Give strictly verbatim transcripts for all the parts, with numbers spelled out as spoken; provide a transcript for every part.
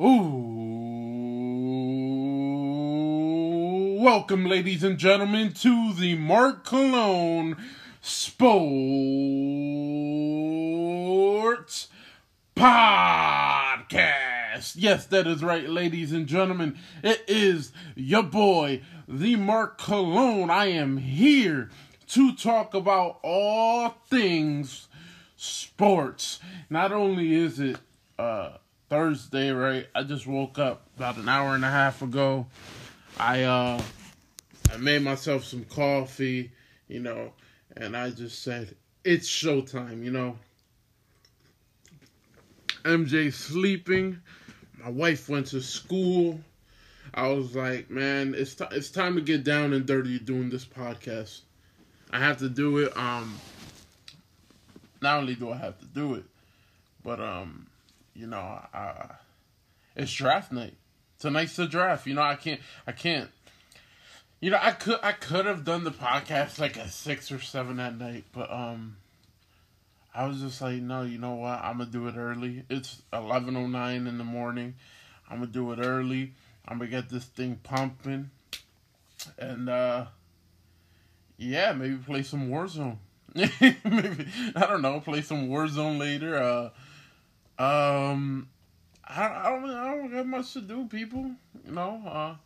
Ooh, welcome, ladies and gentlemen, to the Mark Cologne Sports Podcast. Yes, that is right, ladies and gentlemen. It is your boy, the Mark Cologne. I am here to talk about all things sports. Not only is it, uh, Thursday, right? I just woke up about an hour and a half ago. I uh, I made myself some coffee, you know, and I just said, it's showtime, you know. M J's sleeping. My wife went to school. I was like, man, it's t- it's time to get down and dirty doing this podcast. I have to do it. Um, not only do I have to do it, but um. You know, I, it's draft night. Tonight's the draft. You know, I can't, I can't, you know, I could, I could have done the podcast like at six or seven at night, but, um, I was just like, no, you know what? I'm going to do it early. It's eleven oh nine in the morning. I'm going to do it early. I'm going to get this thing pumping. And, uh, yeah, maybe play some Warzone. Maybe, I don't know, play some Warzone later. Uh, Um, I, I don't, I don't have much to do, people, you know, uh,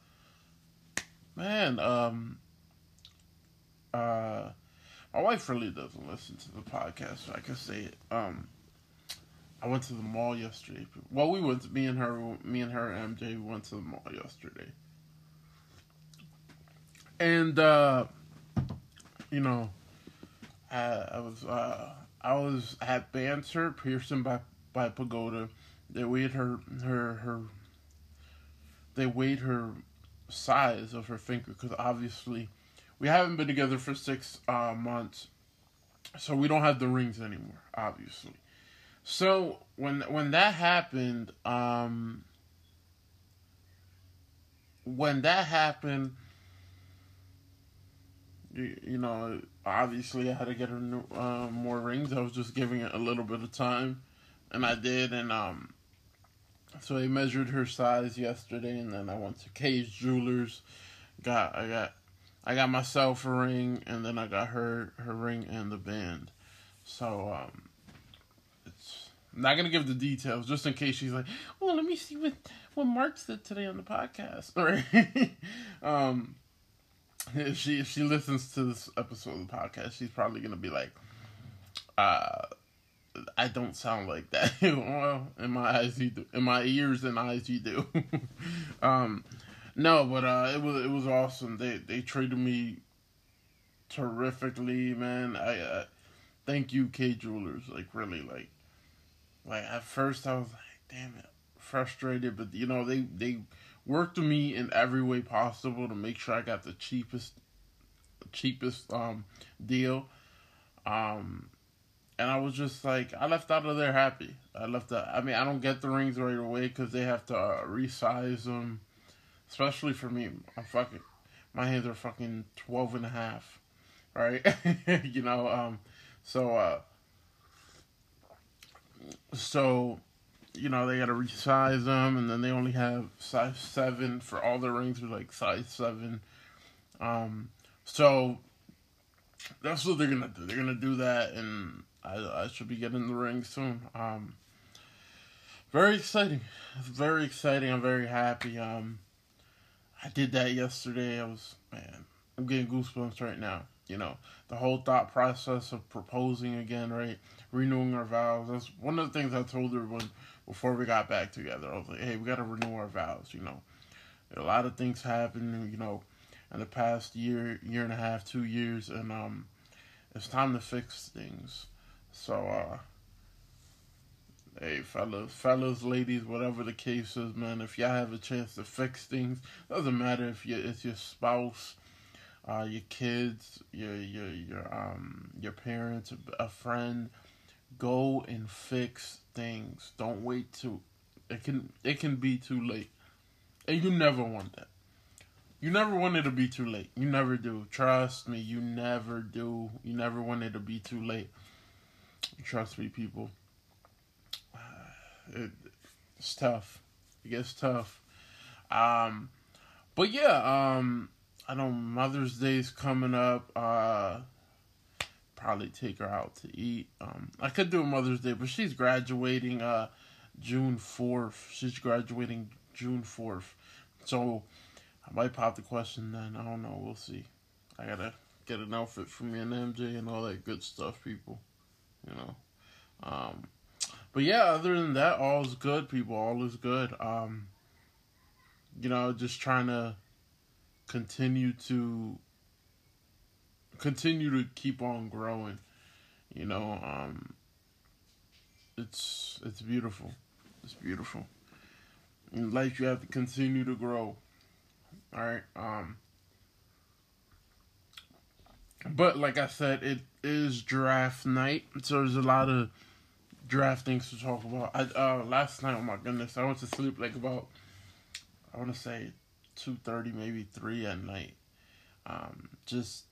man, um, uh, my wife really doesn't listen to the podcast, so I can say it. um, I went to the mall yesterday. Well, we went to, me and her, me and her and M J, we went to the mall yesterday, and, uh, you know, I, I was, uh, I was at Banter, Pearson by By Pagoda. They weighed her, her, her, they weighed her size of her finger, because obviously we haven't been together for six uh, months, so we don't have the rings anymore, obviously. So when when that happened, um, when that happened, you, you know, obviously I had to get her new, uh, more rings. I was just giving it a little bit of time. And I did, and, um, so they measured her size yesterday, and then I went to Kay Jewelers, got, I got, I got myself a ring, and then I got her, her ring and the band, so, um, it's, I'm not gonna give the details, just in case she's like, well, let me see what, what Mark said today on the podcast, right? um, if she, if she listens to this episode of the podcast, she's probably gonna be like, uh, I don't sound like that. Well, in my eyes, you do. In my ears and eyes, you do. um, no, but uh, it was it was awesome. They they treated me terrifically, man. I uh, thank you, Kay Jewelers. Like really, like like at first I was like, damn it, frustrated. But you know, they they worked with me in every way possible to make sure I got the cheapest cheapest um deal. Um. And I was just like, I left out of there happy. I left out. I mean, I don't get the rings right away because they have to uh, resize them. Especially for me. I'm fucking, my hands are fucking twelve and a half. Right? You know, um, so, uh, so, you know, they got to resize them. And then they only have size seven for all their rings are like size seven. Um, so, that's what they're going to do. They're going to do that and I, I should be getting the ring soon. Um, very exciting. It's very exciting. I'm very happy. Um, I did that yesterday. I was, man, I'm getting goosebumps right now. You know, the whole thought process of proposing again, right? Renewing our vows. That's one of the things I told her when, before we got back together. I was like, hey, we got to renew our vows, you know. A lot of things happened, you know, in the past year, year and a half, two years. And um, it's time to fix things. So, uh, hey, fellas, fellas, ladies, whatever the case is, man, if y'all have a chance to fix things, doesn't matter if you, it's your spouse, uh, your kids, your, your, your, um, your parents, a friend, go and fix things. Don't wait till, it can, it can be too late, and you never want that. You never want it to be too late. You never do. Trust me, you never do. You never want it to be too late. Trust me, people. It, it's tough. It gets tough. Um, but yeah, um, I know Mother's Day's coming up. Uh, probably take her out to eat. Um, I could do a Mother's Day, but she's graduating uh, June fourth. She's graduating June fourth. So I might pop the question then. I don't know. We'll see. I gotta get an outfit for me and M J and all that good stuff, people. You know. Um, but yeah, other than that, all is good, people. All is good. Um, you know, just trying to continue to continue to keep on growing. You know, um, it's it's beautiful. It's beautiful. In life, you have to continue to grow. All right. Um, but like I said, it is draft night, so there's a lot of draft things to talk about. I, uh, last night, oh my goodness, I went to sleep like about, I want to say two thirty, maybe three at night. Um, just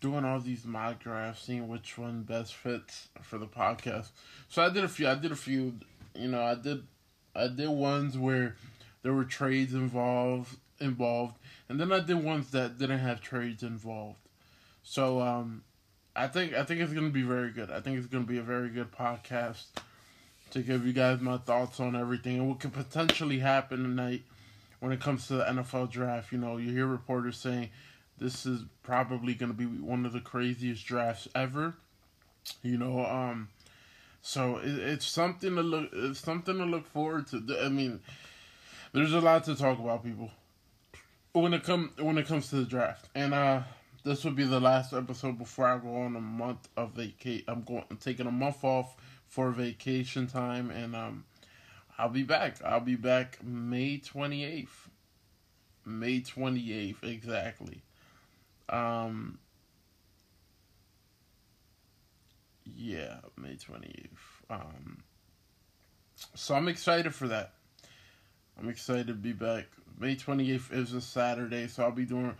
doing all these mock drafts, seeing which one best fits for the podcast. So I did a few. I did a few. You know, I did. I did ones where there were trades involved, involved, and then I did ones that didn't have trades involved. So um, I think I think it's gonna be very good. I think it's gonna be a very good podcast to give you guys my thoughts on everything and what could potentially happen tonight when it comes to the N F L draft. You know, you hear reporters saying this is probably gonna be one of the craziest drafts ever. You know, um. So it, it's something to look, it's something to look forward to. I mean, there's a lot to talk about, people, when it come when it comes to the draft. And uh, this will be the last episode before I go on a month of vacation. I'm going, I'm taking a month off for vacation time, and um, I'll be back. I'll be back May twenty-eighth. May twenty-eighth, exactly. Um. Yeah, May twenty-eighth. Um, so I'm excited for that. I'm excited to be back. May twenty-eighth is a Saturday, so I'll be doing...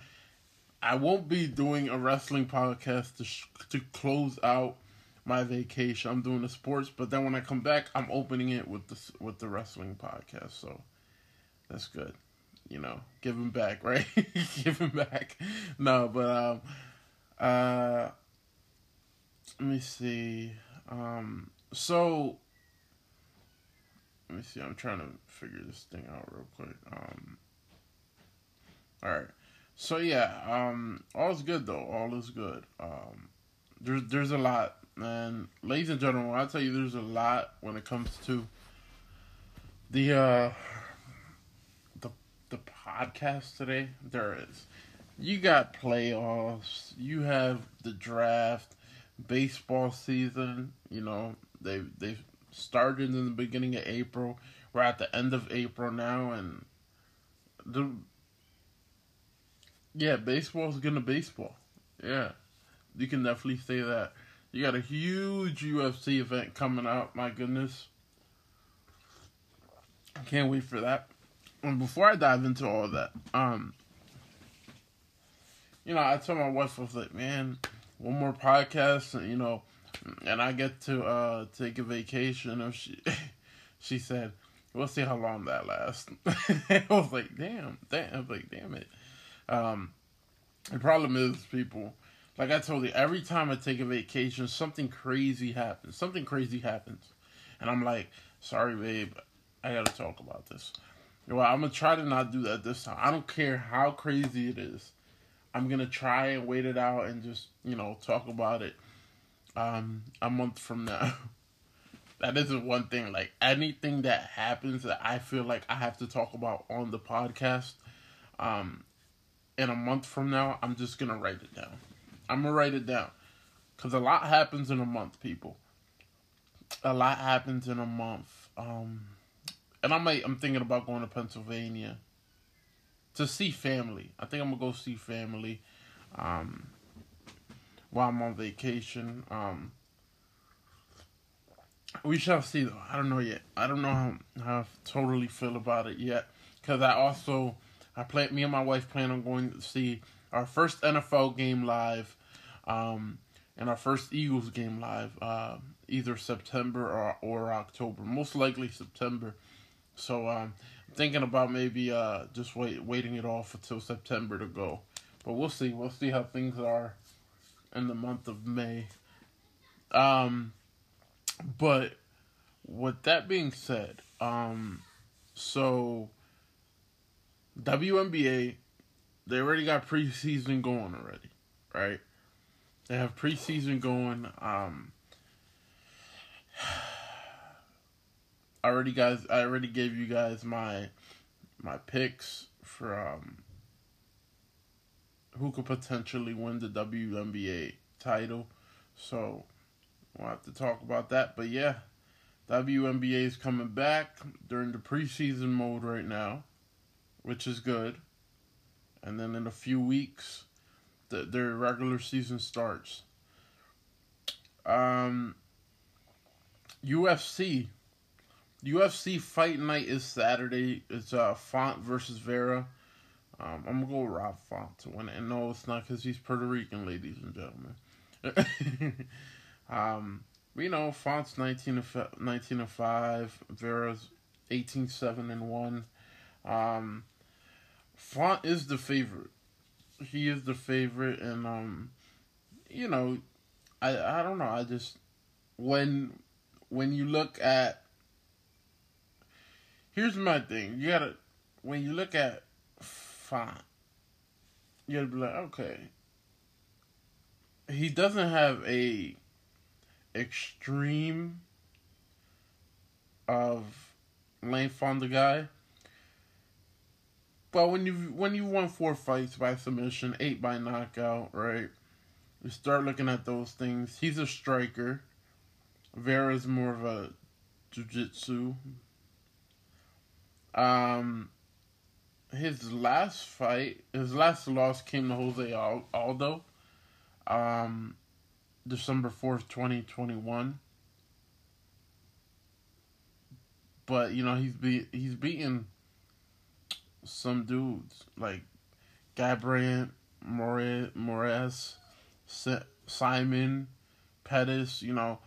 I won't be doing a wrestling podcast to sh- to close out my vacation. I'm doing the sports, but then when I come back, I'm opening it with the, with the wrestling podcast, so that's good. You know, giving back, right? Giving back. No, but... um, uh. Let me see. Um, so, let me see. I'm trying to figure this thing out real quick. Um, all right. So, yeah. Um, all is good, though. All is good. Um, there's, there's a lot. And, ladies and gentlemen, I'll tell you there's a lot when it comes to the, uh, the, the podcast today. There is. You got playoffs. You have the draft. Baseball season, you know, they they started in the beginning of April. We're at the end of April now, and the yeah, baseball's gonna baseball. Yeah, you can definitely say that. You got a huge U F C event coming up. My goodness, I can't wait for that. And before I dive into all that, um, you know, I told my wife, I was like, man, one more podcast, you know, and I get to uh, take a vacation. If she, she said, we'll see how long that lasts. I was like, damn, damn, I was like, damn it. Um, the problem is, people, like I told you, every time I take a vacation, something crazy happens. Something crazy happens. And I'm like, sorry, babe, I got to talk about this. Well, I'm going to try to not do that this time. I don't care how crazy it is. I'm going to try and wait it out and just, you know, talk about it um, a month from now. That isn't one thing. Like, anything that happens that I feel like I have to talk about on the podcast um, in a month from now, I'm just going to write it down. I'm going to write it down. Because a lot happens in a month, people. A lot happens in a month. Um, and I might, I'm thinking about going to Pennsylvania to see family. I think I'm going to go see family um, while I'm on vacation. Um, we shall see, though. I don't know yet. I don't know how, how I totally feel about it yet. Because I also, I plan, me and my wife plan on going to see our first N F L game live um, and our first Eagles game live uh, either September or, or October. Most likely September. So um, I'm thinking about maybe uh, just wait, waiting it off until September to go. But we'll see. We'll see how things are in the month of May. Um, but with that being said, um, so W N B A, they already got preseason going already, right? They have preseason going. Um, I already guys, I already gave you guys my my picks for um, who could potentially win the W N B A title. So we'll have to talk about that. But yeah, W N B A is coming back during the preseason mode right now, which is good. And then in a few weeks, the, their regular season starts. Um, U F C. U F C Fight Night is Saturday. It's uh, Font versus Vera. Um, I'm going to go with Rob Font to win it. And no, it's not because he's Puerto Rican, ladies and gentlemen. um, we know Font's nineteen and five. Vera's eighteen and seven and one. Um, Font is the favorite. He is the favorite. And, um, you know, I, I don't know. I just, when when you look at, here's my thing. You got to, when you look at Font, you got to be like, okay, he doesn't have a extreme of length on the guy. But when you when you won four fights by submission, eight by knockout, right? You start looking at those things. He's a striker. Vera's more of a jiu-jitsu. Um, his last fight, his last loss came to Jose Aldo, um, December fourth, twenty twenty-one. But you know he's be he's beaten some dudes like Gabriel Morez, Simon Pettis, you know.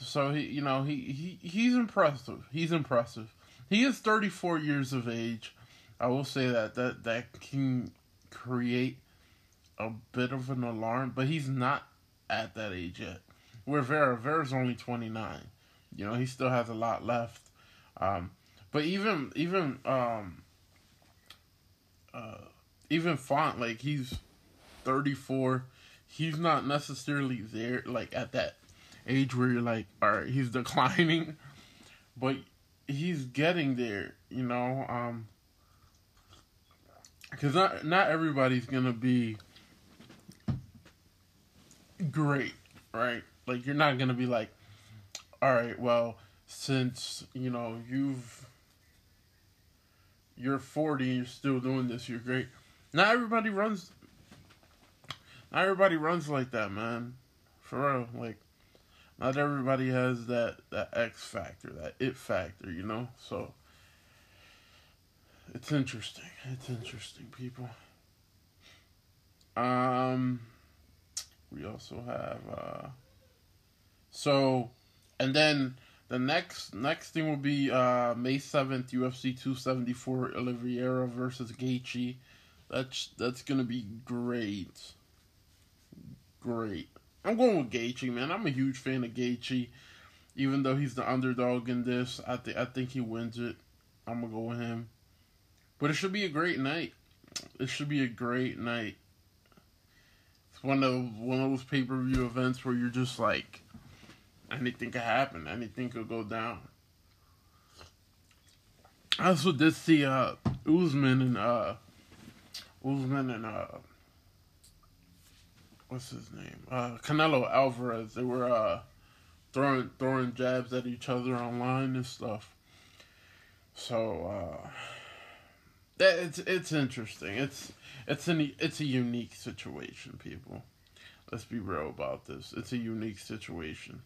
So he, you know, he, he he's impressive. He's impressive. He is thirty-four years of age. I will say that that that can create a bit of an alarm, but he's not at that age yet. Where Vera, Vera's only twenty-nine. You know, he still has a lot left. Um, but even even um. Uh, even Font, like, he's thirty-four. He's not necessarily there, like, at that age where you're like, all right, he's declining. But he's getting there, you know. Um, because not, not everybody's going to be great, right? Like, you're not going to be like, all right, well, since, you know, you've... you're forty and you're still doing this, you're great. Not everybody runs not everybody runs like that, man. For real. Like, not everybody has that, that X factor, that it factor, you know? So it's interesting. It's interesting, people. Um we also have uh so and then The next next thing will be uh, May seventh, U F C two seventy-four, Oliveira versus Gaethje. That's that's gonna be great, great. I'm going with Gaethje, man. I'm a huge fan of Gaethje, even though he's the underdog in this. I think I think he wins it. I'm gonna go with him. But it should be a great night. It should be a great night. It's one of one of those pay-per-view events where you're just like, anything could happen. Anything could go down. I also did see uh, Usman and uh, Usman and uh, what's his name? Uh, Canelo Alvarez. They were uh, throwing throwing jabs at each other online and stuff. So uh, that it's it's interesting. It's it's an it's a unique situation, people. Let's be real about this. It's a unique situation.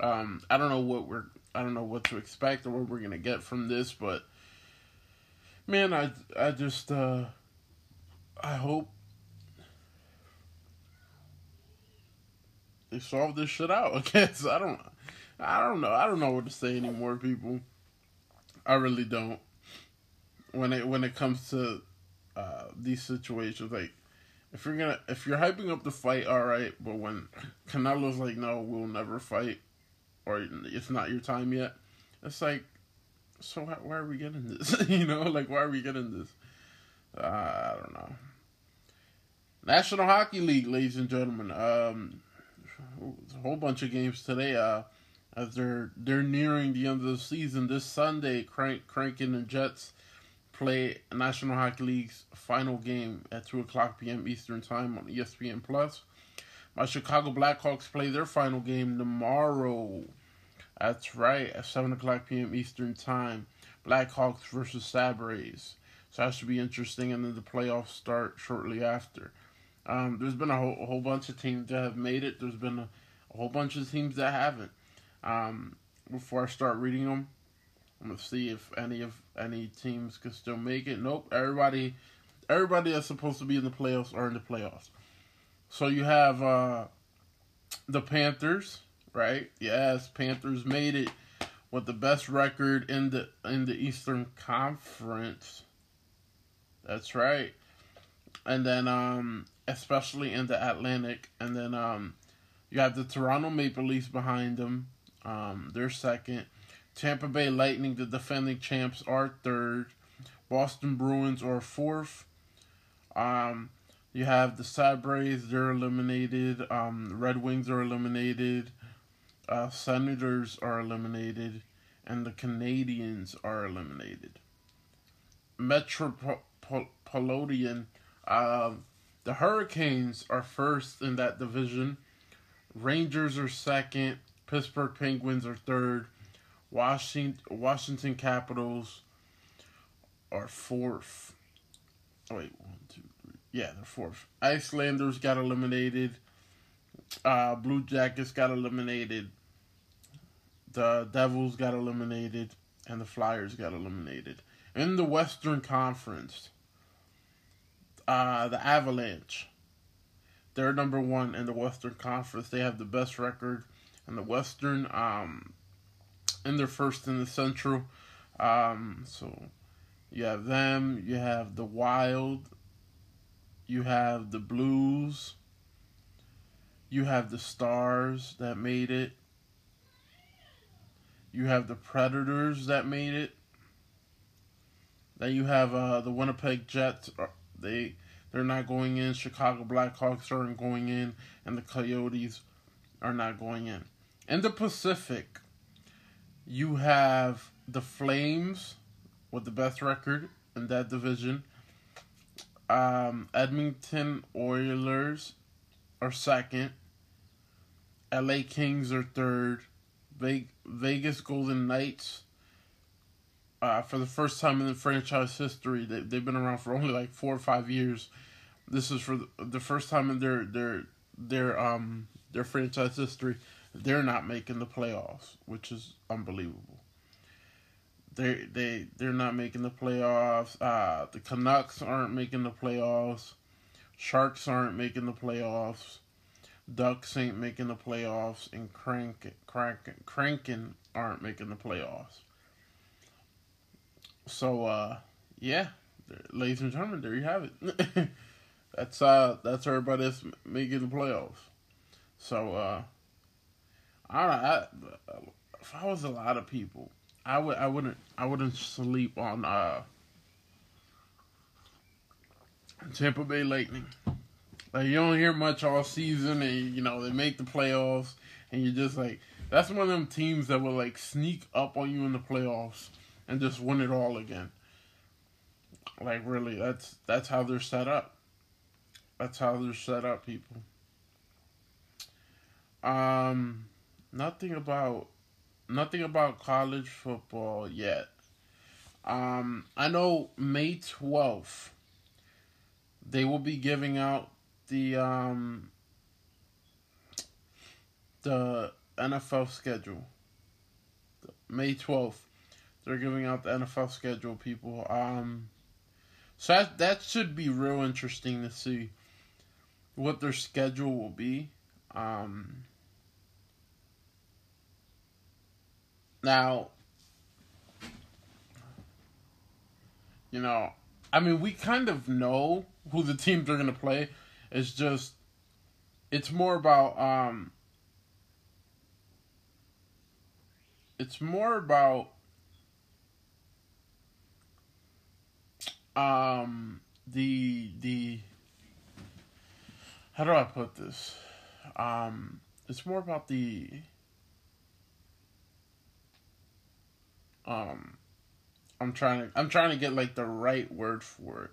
Um, I don't know what we're, I don't know what to expect or what we're going to get from this, but man, I, I just, uh, I hope they solve this shit out. I guess I don't, I don't know. I don't know what to say anymore, people. I really don't. When it when it comes to uh, these situations, like if you're gonna if you're hyping up the fight, all right. But when Canelo's like, no, we'll never fight, or it's not your time yet, it's like, so why, why are we getting this? You know, like why are we getting this? Uh, I don't know. National Hockey League, ladies and gentlemen. Um, a whole bunch of games today. Uh, as they're they're nearing the end of the season this Sunday, Crank Crankin and Jets play National Hockey League's final game at two o'clock p.m. Eastern Time on E S P N Plus. My Chicago Blackhawks play their final game tomorrow. That's right, at seven o'clock p.m. Eastern Time. Blackhawks versus Sabres. So that should be interesting, and then the playoffs start shortly after. Um, there's been a whole, a whole bunch of teams that have made it. There's been a, a whole bunch of teams that haven't. Um, before I start reading them, I'm gonna see if any of any teams could still make it. Nope. Everybody, everybody that's supposed to be in the playoffs are in the playoffs. So you have uh, the Panthers, right? Yes, Panthers made it with the best record in the in the Eastern Conference. That's right. And then, um, especially in the Atlantic, and then um, you have the Toronto Maple Leafs behind them. Um, they're second. Tampa Bay Lightning, the defending champs, are third. Boston Bruins are fourth. Um, you have the Sabres, they're eliminated. Um, the Red Wings are eliminated. Uh, Senators are eliminated. And the Canadiens are eliminated. Metropolitan, uh, the Hurricanes are first in that division. Rangers are second. Pittsburgh Penguins are third. Washington Washington Capitals are fourth. Oh, wait, one, two, three. Yeah, they're fourth. Icelanders got eliminated. Uh, Blue Jackets got eliminated. The Devils got eliminated. And the Flyers got eliminated. In the Western Conference, uh, the Avalanche, they're number one in the Western Conference. They have the best record in the Western um. And they're first in the Central. Um, so you have them. You have the Wild. You have the Blues. You have the Stars that made it. You have the Predators that made it. Then you have uh, the Winnipeg Jets. They, they're not going in. Chicago Blackhawks aren't going in. And the Coyotes are not going in. In the Pacific, you have the Flames with the best record in that division. Um, Edmonton Oilers are second. L A Kings are third. Vegas Golden Knights, uh, for the first time in the franchise history, they, they've been around for only like four or five years. This is for the first time in their their their um their franchise history. They're not making the playoffs, which is unbelievable. They they they're not making the playoffs. Uh, the Canucks aren't making the playoffs. Sharks aren't making the playoffs. Ducks ain't making the playoffs, and Crankin Crankin Crankin aren't making the playoffs. So uh, yeah, ladies and gentlemen, there you have it. that's uh that's everybody that's making the playoffs. So uh. I, I if I was a lot of people, I would I wouldn't I wouldn't sleep on uh, Tampa Bay Lightning. Like, you don't hear much all season, and you know they make the playoffs, and you're just like, that's one of them teams that will like sneak up on you in the playoffs and just win it all again. Like, really, that's that's how they're set up. That's how they're set up, people. Um. Nothing about, nothing about college football yet. Um, I know May twelfth, they will be giving out the um, the N F L schedule. May twelfth, they're giving out the N F L schedule, people. Um, so that, that should be real interesting to see what their schedule will be. Um... Now, you know, I mean, we kind of know who the teams are going to play. It's just, it's more about, um, it's more about, um, the, the, how do I put this? Um, it's more about the, um, I'm trying to, I'm trying to get, like, the right word for it.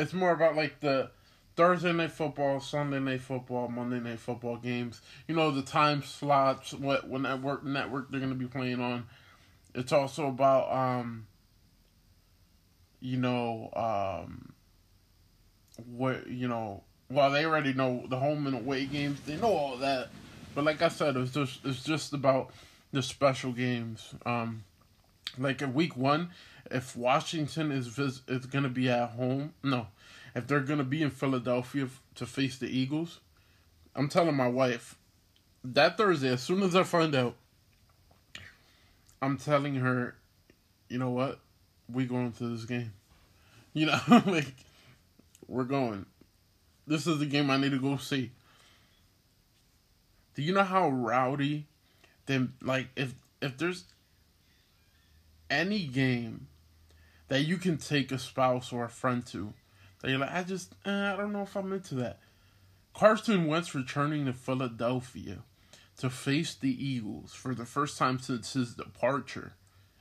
It's more about, like, the Thursday Night Football, Sunday Night Football, Monday Night Football games. You know, the time slots, what, what network, network they're going to be playing on. It's also about, um, you know, um, what, you know, well, they already know the home and away games. They know all that. But like I said, it's just, it's just about the special games. Um, like in week one, if Washington is vis- is gonna be at home, no, if they're gonna be in Philadelphia f- to face the Eagles, I'm telling my wife that Thursday, as soon as I find out, I'm telling her, you know what, we going to this game. You know, like we're going. This is the game I need to go see. Do you know how rowdy? Then, like, if if there's any game that you can take a spouse or a friend to, that you're like, I just, eh, I don't know if I'm into that. Carson Wentz returning to Philadelphia to face the Eagles for the first time since his departure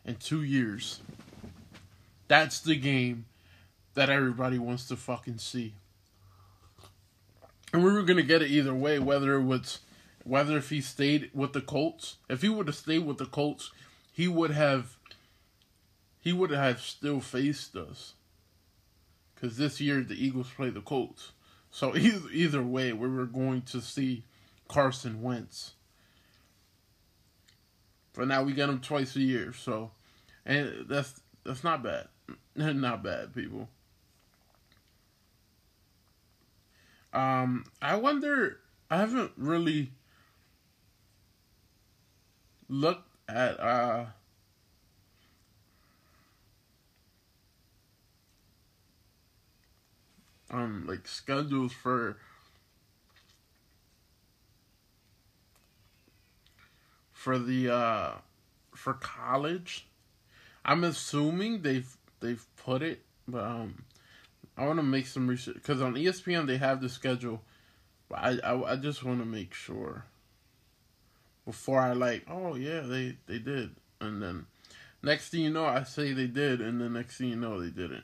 in two years. That's the game that everybody wants to fucking see. And we were going to get it either way, whether it was... Whether if he stayed with the Colts, if he would have stayed with the Colts, he would have, he would have still faced us. Because this year the Eagles play the Colts. So either, either way, we were going to see Carson Wentz. But now we get him twice a year, so, and that's that's not bad, not bad, people. Um, I wonder. I haven't really looked at uh um like schedules for for the uh for college. I'm assuming they've they've put it, but um I want to make some research because on E S P N they have the schedule. But I, I, I just want to make sure before I like, oh, yeah, they, they did. And then next thing you know, I say they did, and then next thing you know, they didn't.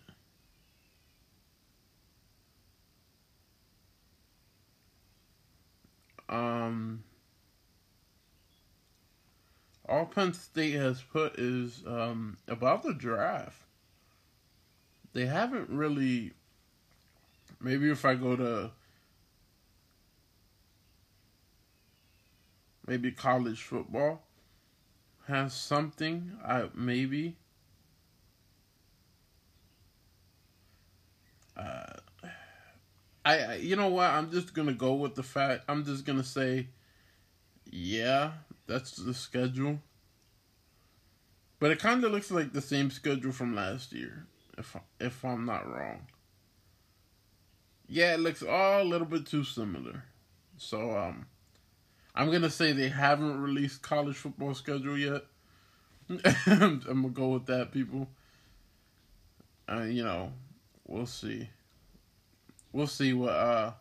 Um, all Penn State has put is um, about the draft. They haven't really, maybe if I go to, maybe college football has something. I maybe. Uh, I, I you know what? I'm just gonna go with the fact. I'm just gonna say, yeah, that's the schedule. But it kind of looks like the same schedule from last year, if if I'm not wrong. Yeah, it looks all a little bit too similar. So um. I'm going to say they haven't released college football schedule yet. I'm going to go with that, people. Uh, you know, we'll see. We'll see what, uh...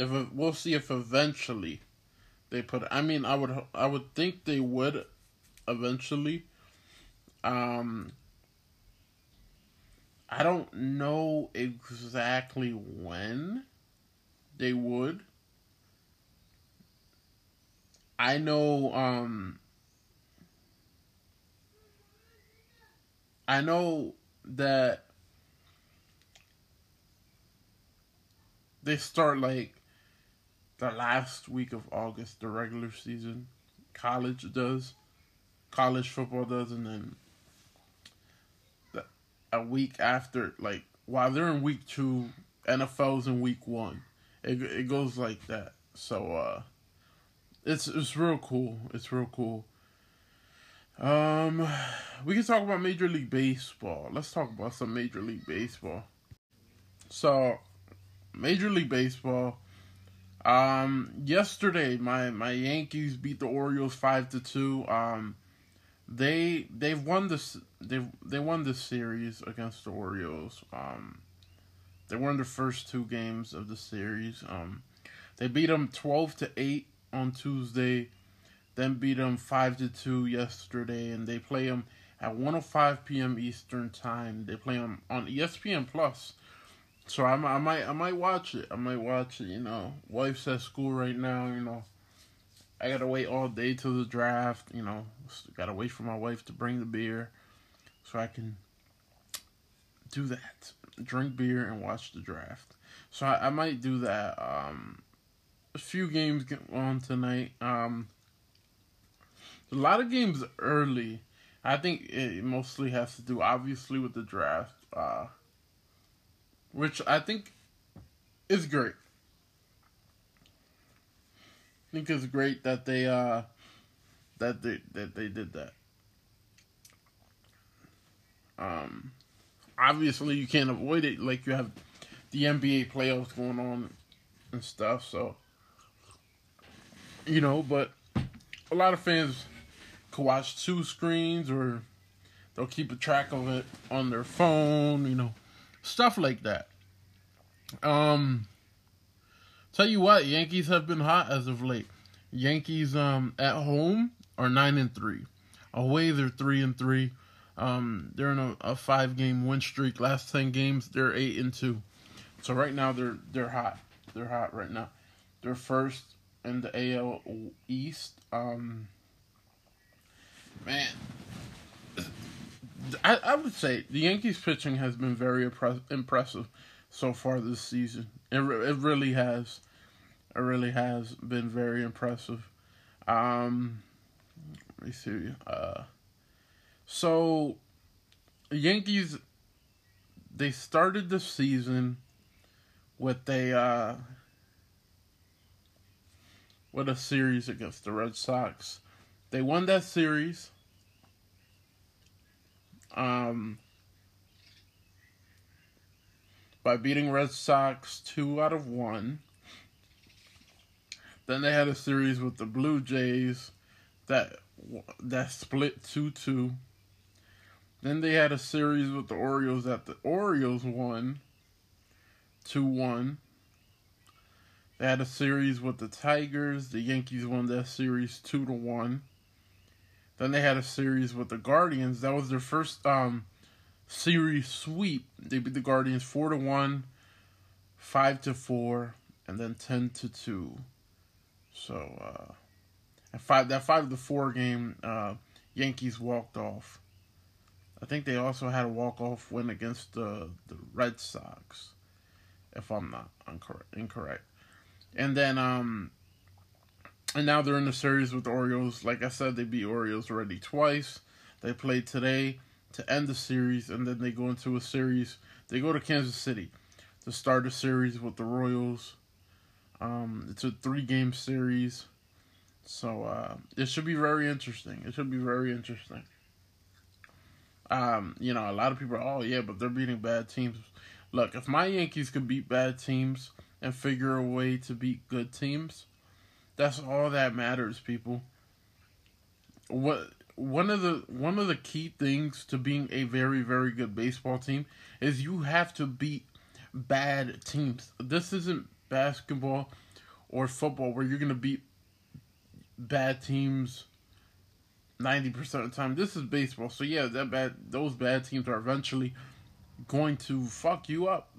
If it, we'll see if eventually they put... I mean, I would I would think they would eventually. Um... I don't know exactly when... They would. I know, um... I know that they start, like, the last week of August, the regular season. College does. College football does, and then the, a week after, like, while they're in week two, N F L's in week one. It it goes like that. So, uh, it's it's real cool. It's real cool. Um, we can talk about Major League Baseball. Let's talk about some Major League Baseball. So, Major League Baseball. Um, yesterday, my, my Yankees beat the Orioles five to two. Um, they they've won this they they won this series against the Orioles. Um, they won their first two games of the series. Um, they beat them twelve to eight on Tuesday, then beat them five to two yesterday, and they play them at one o five p.m. Eastern time. They play them on E S P N Plus. So I, I might, I might watch it. I might watch it. You know, wife's at school right now. You know, I gotta wait all day till the draft. You know, gotta wait for my wife to bring the beer, so I can do that. Drink beer and watch the draft. So I, I might do that. Um, a few games get on tonight. Um, a lot of games early. I think it mostly has to do, obviously, with the draft. Uh. Which I think is great. I think it's great that they uh that they that they did that. Um, obviously you can't avoid it. Like, you have the N B A playoffs going on and stuff. So, you know, but a lot of fans can watch two screens, or they'll keep a track of it on their phone. You know. Stuff like that. Um, tell you what, Yankees have been hot as of late. Yankees um, at home are nine and three. Away they're three and three. Um, they're in a, a five game win streak. Last ten games they're eight and two. So right now they're they're hot. They're hot right now. They're first in the A L East. Um, man. I, I would say the Yankees pitching has been very impress- impressive so far this season. It, re- it really has. It really has been very impressive. Um, let me see. Uh, so, the Yankees, they started the season with a, uh, with a series against the Red Sox. They won that series. Um, by beating Red Sox two out of one. Then they had a series with the Blue Jays that that split two two. Then they had a series with the Orioles that the Orioles won two one. They had a series with the Tigers. The Yankees won that series two to one. Then they had a series with the Guardians. That was their first um, series sweep. They beat the Guardians four to one, five to four, and then ten to two. So, uh, and five, that five to four game, uh, Yankees walked off. I think they also had a walk-off win against the, the Red Sox, if I'm not incorrect. incorrect. And then... Um, And now they're in the series with the Orioles. Like I said, they beat Orioles already twice. They played today to end the series, and then they go into a series. They go to Kansas City to start a series with the Royals. Um, it's a three-game series. So uh, it should be very interesting. It should be very interesting. Um, you know, a lot of people are, oh, yeah, but they're beating bad teams. Look, if my Yankees could beat bad teams and figure a way to beat good teams... That's all that matters, people. What one of the one of the key things to being a very, very good baseball team is you have to beat bad teams. This isn't basketball or football where you're gonna beat bad teams ninety percent of the time. This is baseball, so yeah, that bad those bad teams are eventually going to fuck you up.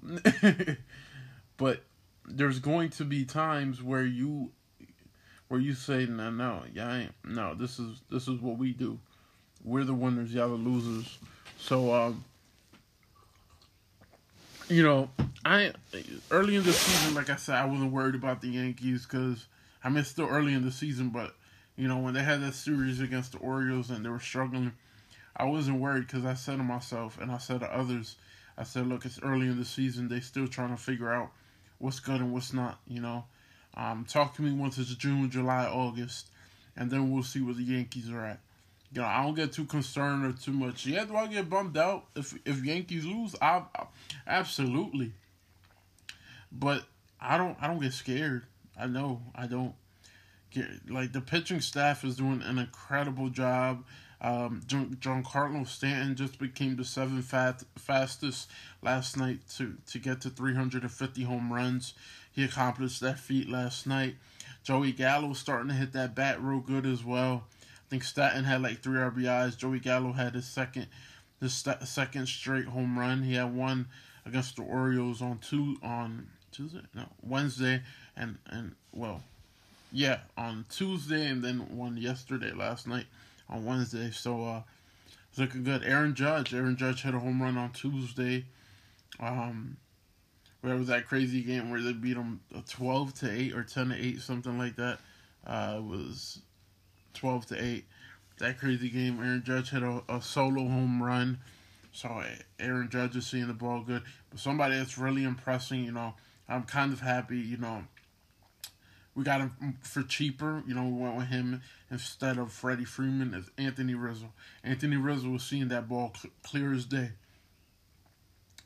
But there's going to be times where you. Where you say, no, no, y'all ain't, no, this is, this is what we do. We're the winners, y'all the losers. So, um, you know, I, early in the season, like I said, I wasn't worried about the Yankees, because I mean, it's still early in the season, but, you know, when they had that series against the Orioles and they were struggling, I wasn't worried, because I said to myself, and I said to others, I said, look, it's early in the season, they still trying to figure out what's good and what's not, you know. Um, talk to me once it's June, July, August, and then we'll see where the Yankees are at. You know, I don't get too concerned or too much. Yeah, do I get bummed out if if Yankees lose? I, I absolutely. But I don't I don't get scared. I know I don't get like the pitching staff is doing an incredible job. Um, Giancarlo Stanton just became the seventh fast, fastest last night to, to get to three hundred fifty home runs. He accomplished that feat last night. Joey Gallo starting to hit that bat real good as well. I think Stanton had like three R B Is. Joey Gallo had his second his st- second straight home run. He had one against the Orioles on two on Tuesday, no Wednesday, and and well, yeah, on Tuesday, and then one yesterday last night. On Wednesday, so uh, it's looking good. Aaron Judge, Aaron Judge hit a home run on Tuesday. Um, where it was that crazy game where they beat him twelve to eight or ten to eight, something like that. Uh, it was twelve to eight. That crazy game. Aaron Judge hit a, a solo home run. So Aaron Judge is seeing the ball good. But somebody that's really impressing, you know, I'm kind of happy, you know. We got him for cheaper. You know, we went with him instead of Freddie Freeman as Anthony Rizzo. Anthony Rizzo was seeing that ball cl- clear as day.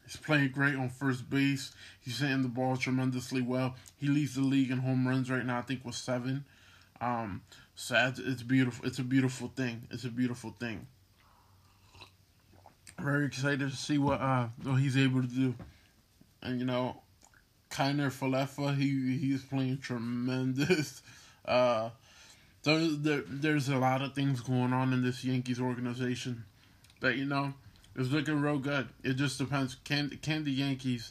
He's playing great on first base. He's hitting the ball tremendously well. He leads the league in home runs right now, I think, with seven. Um, so it's beautiful. It's a beautiful thing. It's a beautiful thing. Very excited to see what uh what he's able to do. And, you know, Kiner Falefa, he he's playing tremendous. Uh, so there, there's a lot of things going on in this Yankees organization that, you know, is looking real good. It just depends. Can can the Yankees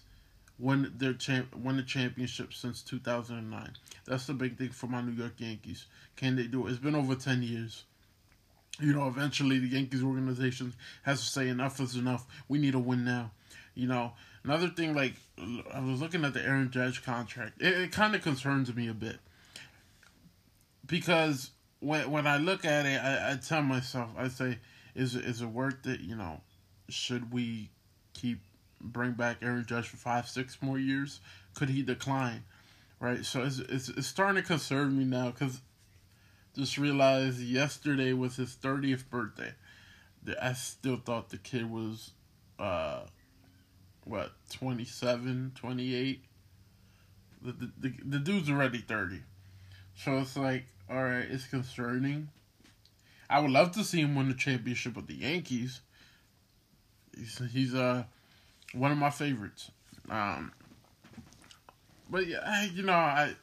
win their champ win the championship since two thousand nine? That's the big thing for my New York Yankees. Can they do it? It's been over ten years. You know, eventually the Yankees organization has to say enough is enough. We need a win now. You know, another thing, like, I was looking at the Aaron Judge contract. It, it kind of concerns me a bit. Because when when I look at it, I, I tell myself, I say, is, is it worth it? You know, should we keep, bring back Aaron Judge for five, six more years? Could he decline? Right? So it's, it's, it's starting to concern me now because just realized yesterday was his thirtieth birthday. I still thought the kid was... Uh, What, twenty-seven, twenty-eight? The, the, the, the dude's already thirty. So it's like, alright, it's concerning. I would love to see him win the championship with the Yankees. He's, he's uh, one of my favorites. Um, but, yeah, I, you know, I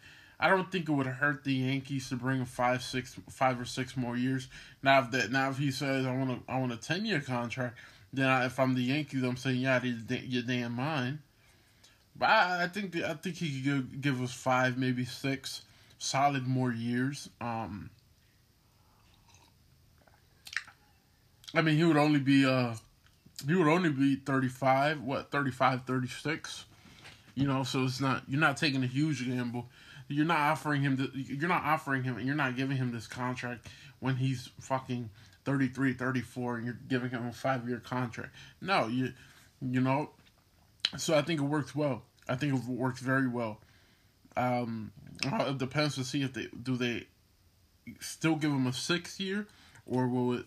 I don't think it would hurt the Yankees to bring him five, six, five or six more years. Now if, that, now if he says, I want a, I want a ten-year contract... Then I, if I'm the Yankees, I'm saying, yeah, you're damn mine. But I, I think I think he could give, give us five, maybe six solid more years. Um, I mean, he would only be uh, he would only be thirty-five, what, thirty-five, thirty-six. You know, so it's not you're not taking a huge gamble. You're not offering him the, you're not offering him and you're not giving him this contract when he's fucking thirty-three, thirty-four, and you're giving him a five-year contract. No, you you know, so I think it works well. I think it works very well. Um, it depends to see if they, do they still give him a six-year, or will it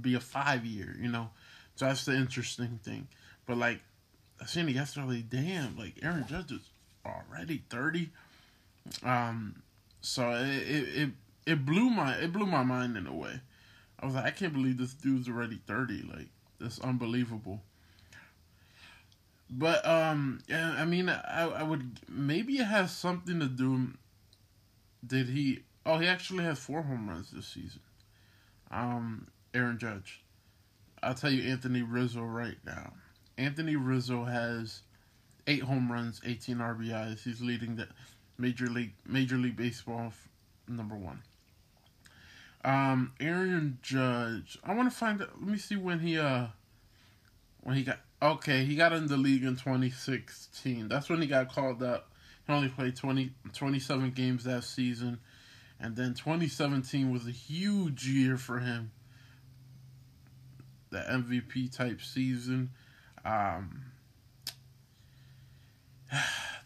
be a five-year, you know? So that's the interesting thing. But, like, I seen it yesterday, damn, like, Aaron Judge is already thirty. Um, so it, it, it, it blew my, it blew my mind in a way. I was like, I can't believe this dude's already thirty. Like, that's unbelievable. But, um, yeah, I mean, I, I would, maybe it has something to do, did he, oh, he actually has four home runs this season. Um, Aaron Judge. I'll tell you Anthony Rizzo right now. Anthony Rizzo has eight home runs, eighteen R B Is. He's leading the Major League, Major League Baseball f- number one. Um, Aaron Judge, I want to find out, let me see when he, uh, when he got, okay, he got in the league in twenty sixteen, that's when he got called up. He only played twenty, twenty-seven games that season, and then twenty seventeen was a huge year for him, the M V P type season. um,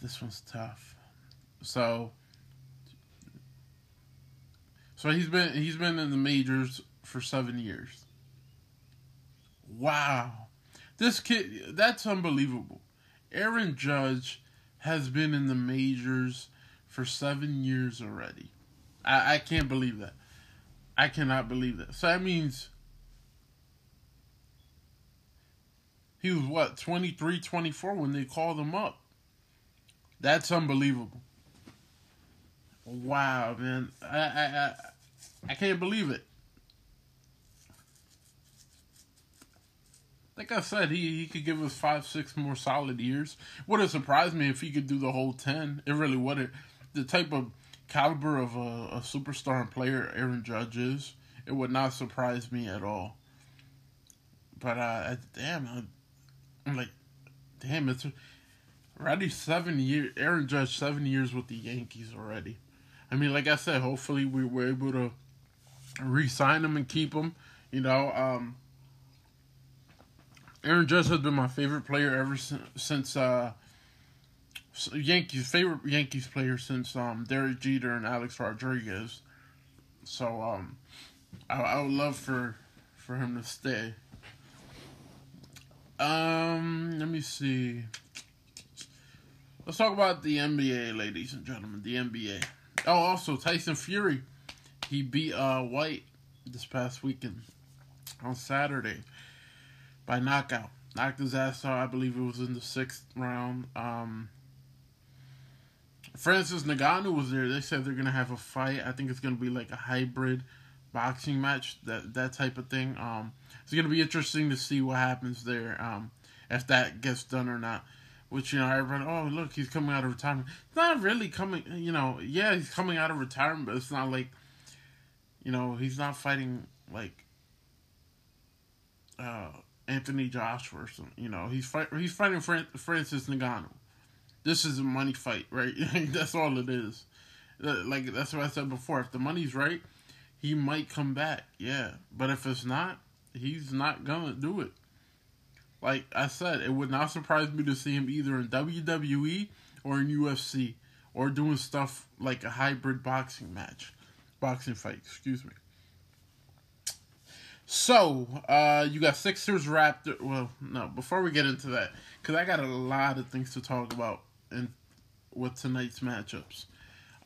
this one's tough, so, So he's been he's been in the majors for seven years. Wow. This kid, that's unbelievable. Aaron Judge has been in the majors for seven years already. I, I can't believe that. I cannot believe that. So that means he was, what, twenty-three, twenty-four when they called him up. That's unbelievable. Wow, man. I I, I, I can't believe it. Like I said, he, he could give us five, six more solid years. Wouldn't surprise me if he could do the whole ten. It really wouldn't. The type of caliber of a, a superstar and player Aaron Judge is, it would not surprise me at all. But, uh, damn, I, I'm like, damn, it's already seven years, Aaron Judge, seven years with the Yankees already. I mean, like I said, hopefully we were able to re-sign him and keep him. You know, um, Aaron Judge has been my favorite player ever since, since uh, Yankees, favorite Yankees player since um, Derek Jeter and Alex Rodriguez. So, um, I, I would love for, for him to stay. Um, let me see. Let's talk about the N B A, ladies and gentlemen. The N B A. Oh, also, Tyson Fury. He beat uh, White this past weekend on Saturday by knockout. Knocked his ass out. I believe it was in the sixth round. Um, Francis Ngannou was there. They said they're going to have a fight. I think it's going to be like a hybrid boxing match, that that type of thing. Um, it's going to be interesting to see what happens there, um, if that gets done or not. Which, you know, everybody, oh, look, he's coming out of retirement. It's not really coming, you know, yeah, he's coming out of retirement, but it's not like, you know, he's not fighting, like, uh, Anthony Joshua or something. You know, he's, fight, he's fighting Fran- Francis Ngannou. This is a money fight, right? That's all it is. Like, that's what I said before. If the money's right, he might come back, yeah. But if it's not, he's not gonna do it. Like I said, it would not surprise me to see him either in W W E or in U F C or doing stuff like a hybrid boxing match. Boxing fight, excuse me. So, uh, you got Sixers, Raptors. Well, no, before we get into that, because I got a lot of things to talk about in, with tonight's matchups.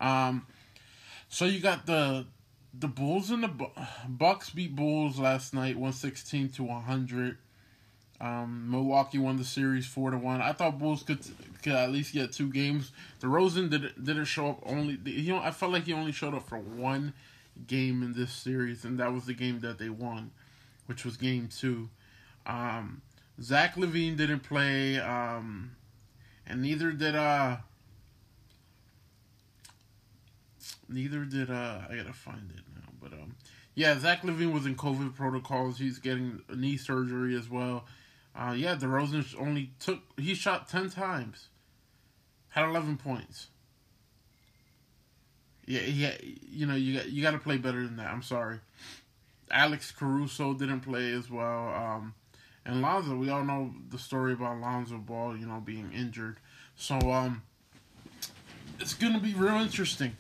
Um, so, you got the... The Bulls and the Bu- Bucks beat Bulls last night, one sixteen to one hundred. Um, Milwaukee won the series four to one. I thought Bulls could could at least get two games. DeRozan didn't didn't show up. Only you know I felt like he only showed up for one game in this series, and that was the game that they won, which was game two. Um, Zach LaVine didn't play, um, and neither did uh. Neither did, uh, I gotta find it now, but, um, yeah, Zach LaVine was in COVID protocols, he's getting knee surgery as well, uh, yeah, DeRozan only took, he shot ten times, had eleven points, yeah, yeah, you know, you got, you gotta play better than that, I'm sorry, Alex Caruso didn't play as well, um, and Lonzo, we all know the story about Lonzo Ball, you know, being injured, so, um, it's gonna be real interesting.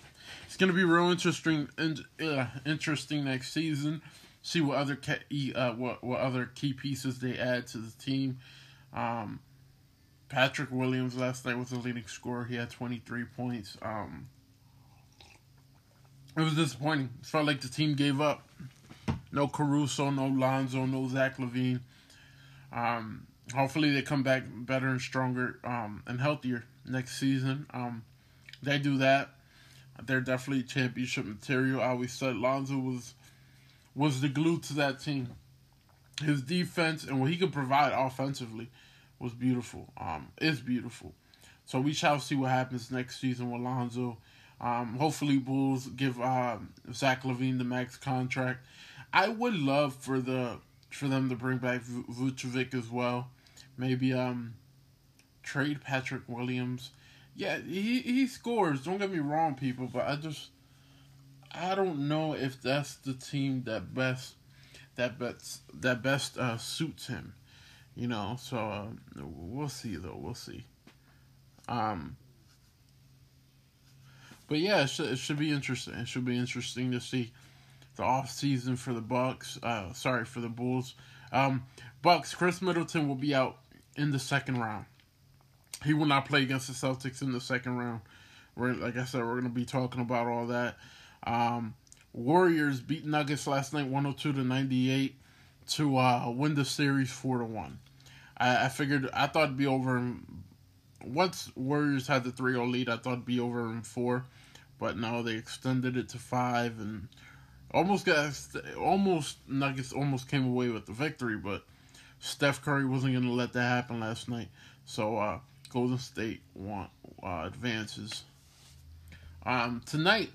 It's going to be real interesting and uh, interesting next season. See what other key, uh, what, what other key pieces they add to the team. Um, Patrick Williams last night was the leading scorer. He had twenty-three points. Um, it was disappointing. It felt like the team gave up. No Caruso, no Lonzo, no Zach LaVine. Um, hopefully they come back better and stronger um, and healthier next season. Um, they do that. They're definitely championship material. I always said Lonzo was was the glue to that team. His defense and what he could provide offensively was beautiful. Um, is beautiful. So we shall see what happens next season with Lonzo. Um, hopefully Bulls give um, Zach LaVine the max contract. I would love for the for them to bring back Vucevic as well. Maybe um, trade Patrick Williams. Yeah, he, he scores. Don't get me wrong, people, but I just I don't know if that's the team that best that best that best uh, suits him, you know. So uh, we'll see, though. We'll see. Um, but yeah, it should, it should be interesting. It should be interesting to see the off season for the Bucks. Uh, sorry, for the Bulls. Um, Bucks, Chris Middleton will be out in the second round. He will not play against the Celtics in the second round. We're, like I said, we're going to be talking about all that. Um, Warriors beat Nuggets last night, one oh two to ninety-eight, to uh, win the series four to one. I, I figured, I thought it'd be over in, once Warriors had the three oh lead, I thought it'd be over in four. But no, they extended it to five, and almost got, almost, Nuggets almost came away with the victory, but Steph Curry wasn't going to let that happen last night. So, uh, Golden State want, uh, advances. Um, tonight,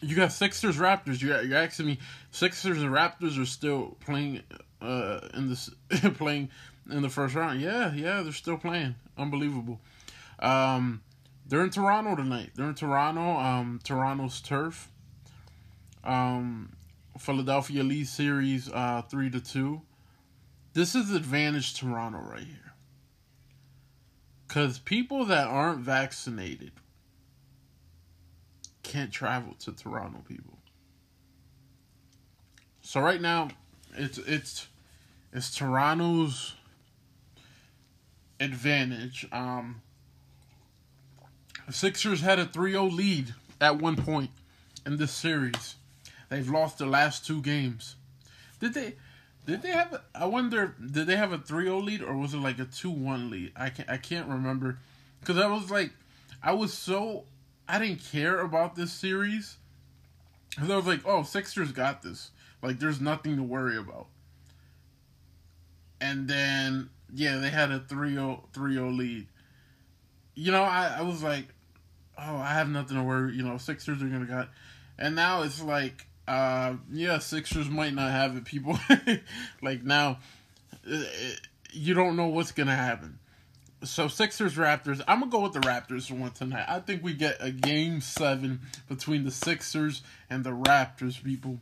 you got Sixers Raptors. You you're asking me, Sixers and Raptors are still playing uh in this playing in the first round. Yeah, yeah, they're still playing. Unbelievable. Um, they're in Toronto tonight. They're in Toronto. Um, Toronto's turf. Um, Philadelphia leads series uh three to two. This is advantage Toronto right here. Cause people that aren't vaccinated can't travel to Toronto, people. So right now, it's it's it's Toronto's advantage. Um, the Sixers had a three oh lead at one point in this series. They've lost the last two games. Did they? Did they have? A, I wonder. Did they have a three oh lead, or was it like a two one lead? I can't. I can't remember. Cause I was like, I was so. I didn't care about this series. Because I was like, oh, Sixers got this. Like, there's nothing to worry about. And then, yeah, they had a three oh lead. You know, I, I was like, oh, I have nothing to worry. You know, Sixers are going to got. And now it's like, uh, yeah, Sixers might not have it, people. Like, now, it, you don't know what's going to happen. So, Sixers, Raptors. I'm going to go with the Raptors for one tonight. I think we get a game seven between the Sixers and the Raptors, people.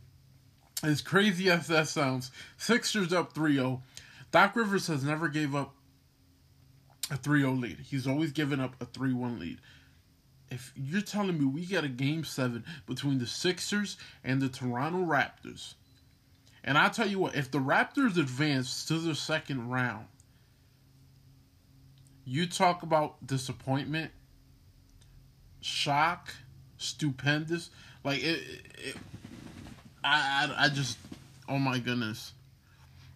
As crazy as that sounds, Sixers up three oh. Doc Rivers has never gave up a three oh lead. He's always given up a three one lead. If you're telling me we get a game seven between the Sixers and the Toronto Raptors, and I'll tell you what, if the Raptors advance to the second round, you talk about disappointment, shock, stupendous. Like, it, it, I, I, I just, oh my goodness.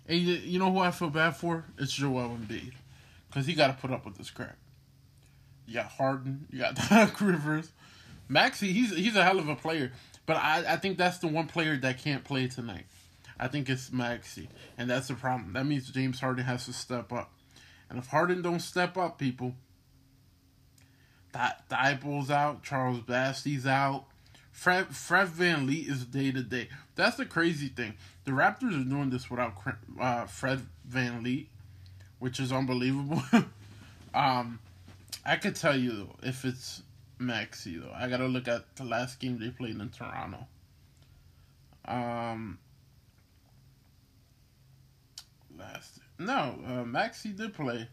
And you, you know who I feel bad for? It's Joel Embiid. Because he got to put up with this crap. You got Harden. You got Doc Rivers. Maxey, he's he's a hell of a player. But I, I think that's the one player that can't play tonight. I think it's Maxey. And that's the problem. That means James Harden has to step up. And if Harden don't step up, people, that Thibault's out, Charles Bassey's out, Fred, Fred VanVleet is day to day. That's the crazy thing. The Raptors are doing this without uh, Fred VanVleet, which is unbelievable. um, I could tell you though, if it's Maxey though, I gotta look at the last game they played in Toronto. Um, last. No, uh, Maxey did play.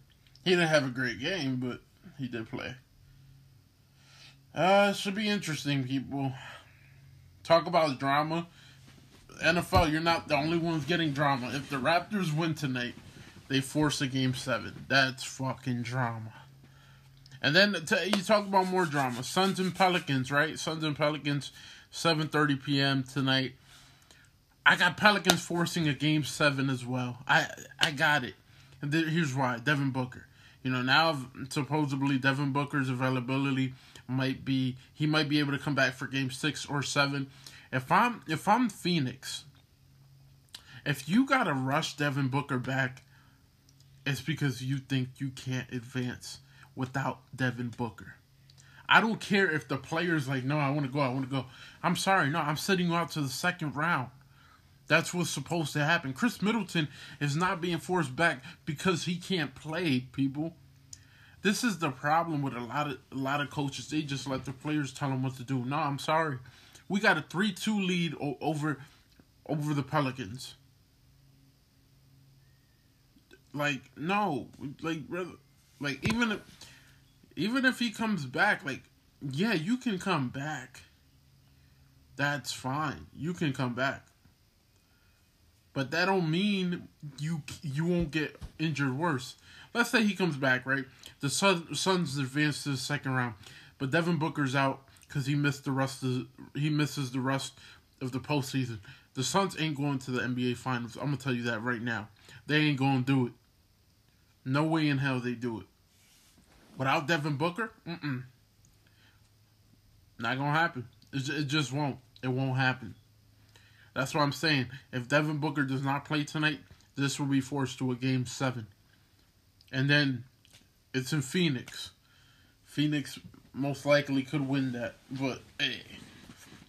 He didn't have a great game, but he did play. Uh, it should be interesting, people. Talk about drama. N F L, you're not the only ones getting drama. If the Raptors win tonight, they force a game seven. That's fucking drama. And then t- you talk about more drama. Suns and Pelicans, right? Suns and Pelicans, seven thirty p.m. tonight. I got Pelicans forcing a game seven as well. I I got it. And th- here's why. Devin Booker. You know, now supposedly Devin Booker's availability might be, he might be able to come back for game six or seven. If I'm if I'm Phoenix, if you gotta rush Devin Booker back, it's because you think you can't advance without Devin Booker. I don't care if the player's like, no, I want to go, I want to go. I'm sorry, no, I'm sitting you out to the second round. That's what's supposed to happen. Chris Middleton is not being forced back because he can't play, people. This is the problem with a lot of a lot of coaches. They just let the players tell them what to do. No, I'm sorry. We got a three two lead o- over over the Pelicans. Like, no. Like, like even if, even if he comes back, like, yeah, you can come back. that's fine. You can come back. But that don't mean you you won't get injured worse. Let's say he comes back, right? The Sun, Suns advance to the second round, but Devin Booker's out because he missed the rest of, he misses the rest of the postseason. The Suns ain't going to the N B A Finals. I'm gonna tell you that right now. They ain't gonna do it. No way in hell they do it. Without Devin Booker, mm-mm. Not gonna happen. It just won't. It won't happen. That's what I'm saying. If Devin Booker does not play tonight, this will be forced to a game seven. And then it's in Phoenix. Phoenix most likely could win that. But, hey,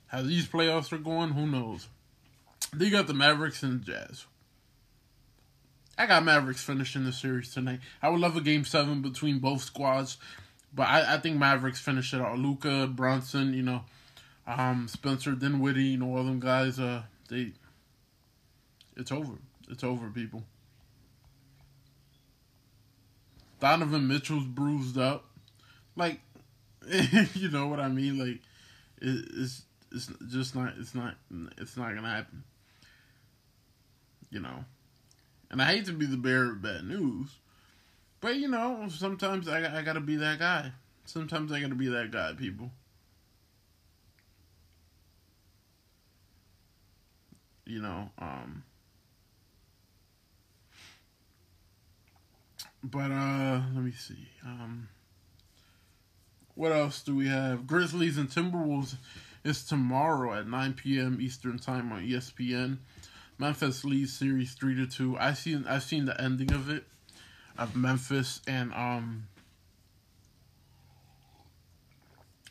how these playoffs are going, who knows? They got the Mavericks and the Jazz. I got Mavericks finishing the series tonight. I would love a game seven between both squads. But I, I think Mavericks finish it out. Luka, Bronson, you know, um, Spencer Dinwiddie, you know, all them guys. Uh, they, it's over. It's over, people. Donovan Mitchell's bruised up. Like, you know what I mean? Like, it, it's it's just not. It's not. It's not gonna happen. You know, and I hate to be the bearer of bad news. But, you know, sometimes I, I gotta be that guy. Sometimes I gotta be that guy, people. You know, um... But, uh, let me see. Um, what else do we have? Grizzlies and Timberwolves is tomorrow at nine p.m. Eastern Time on E S P N. Memphis leads series three to two. I've seen, I've seen the ending of it. Of Memphis and um,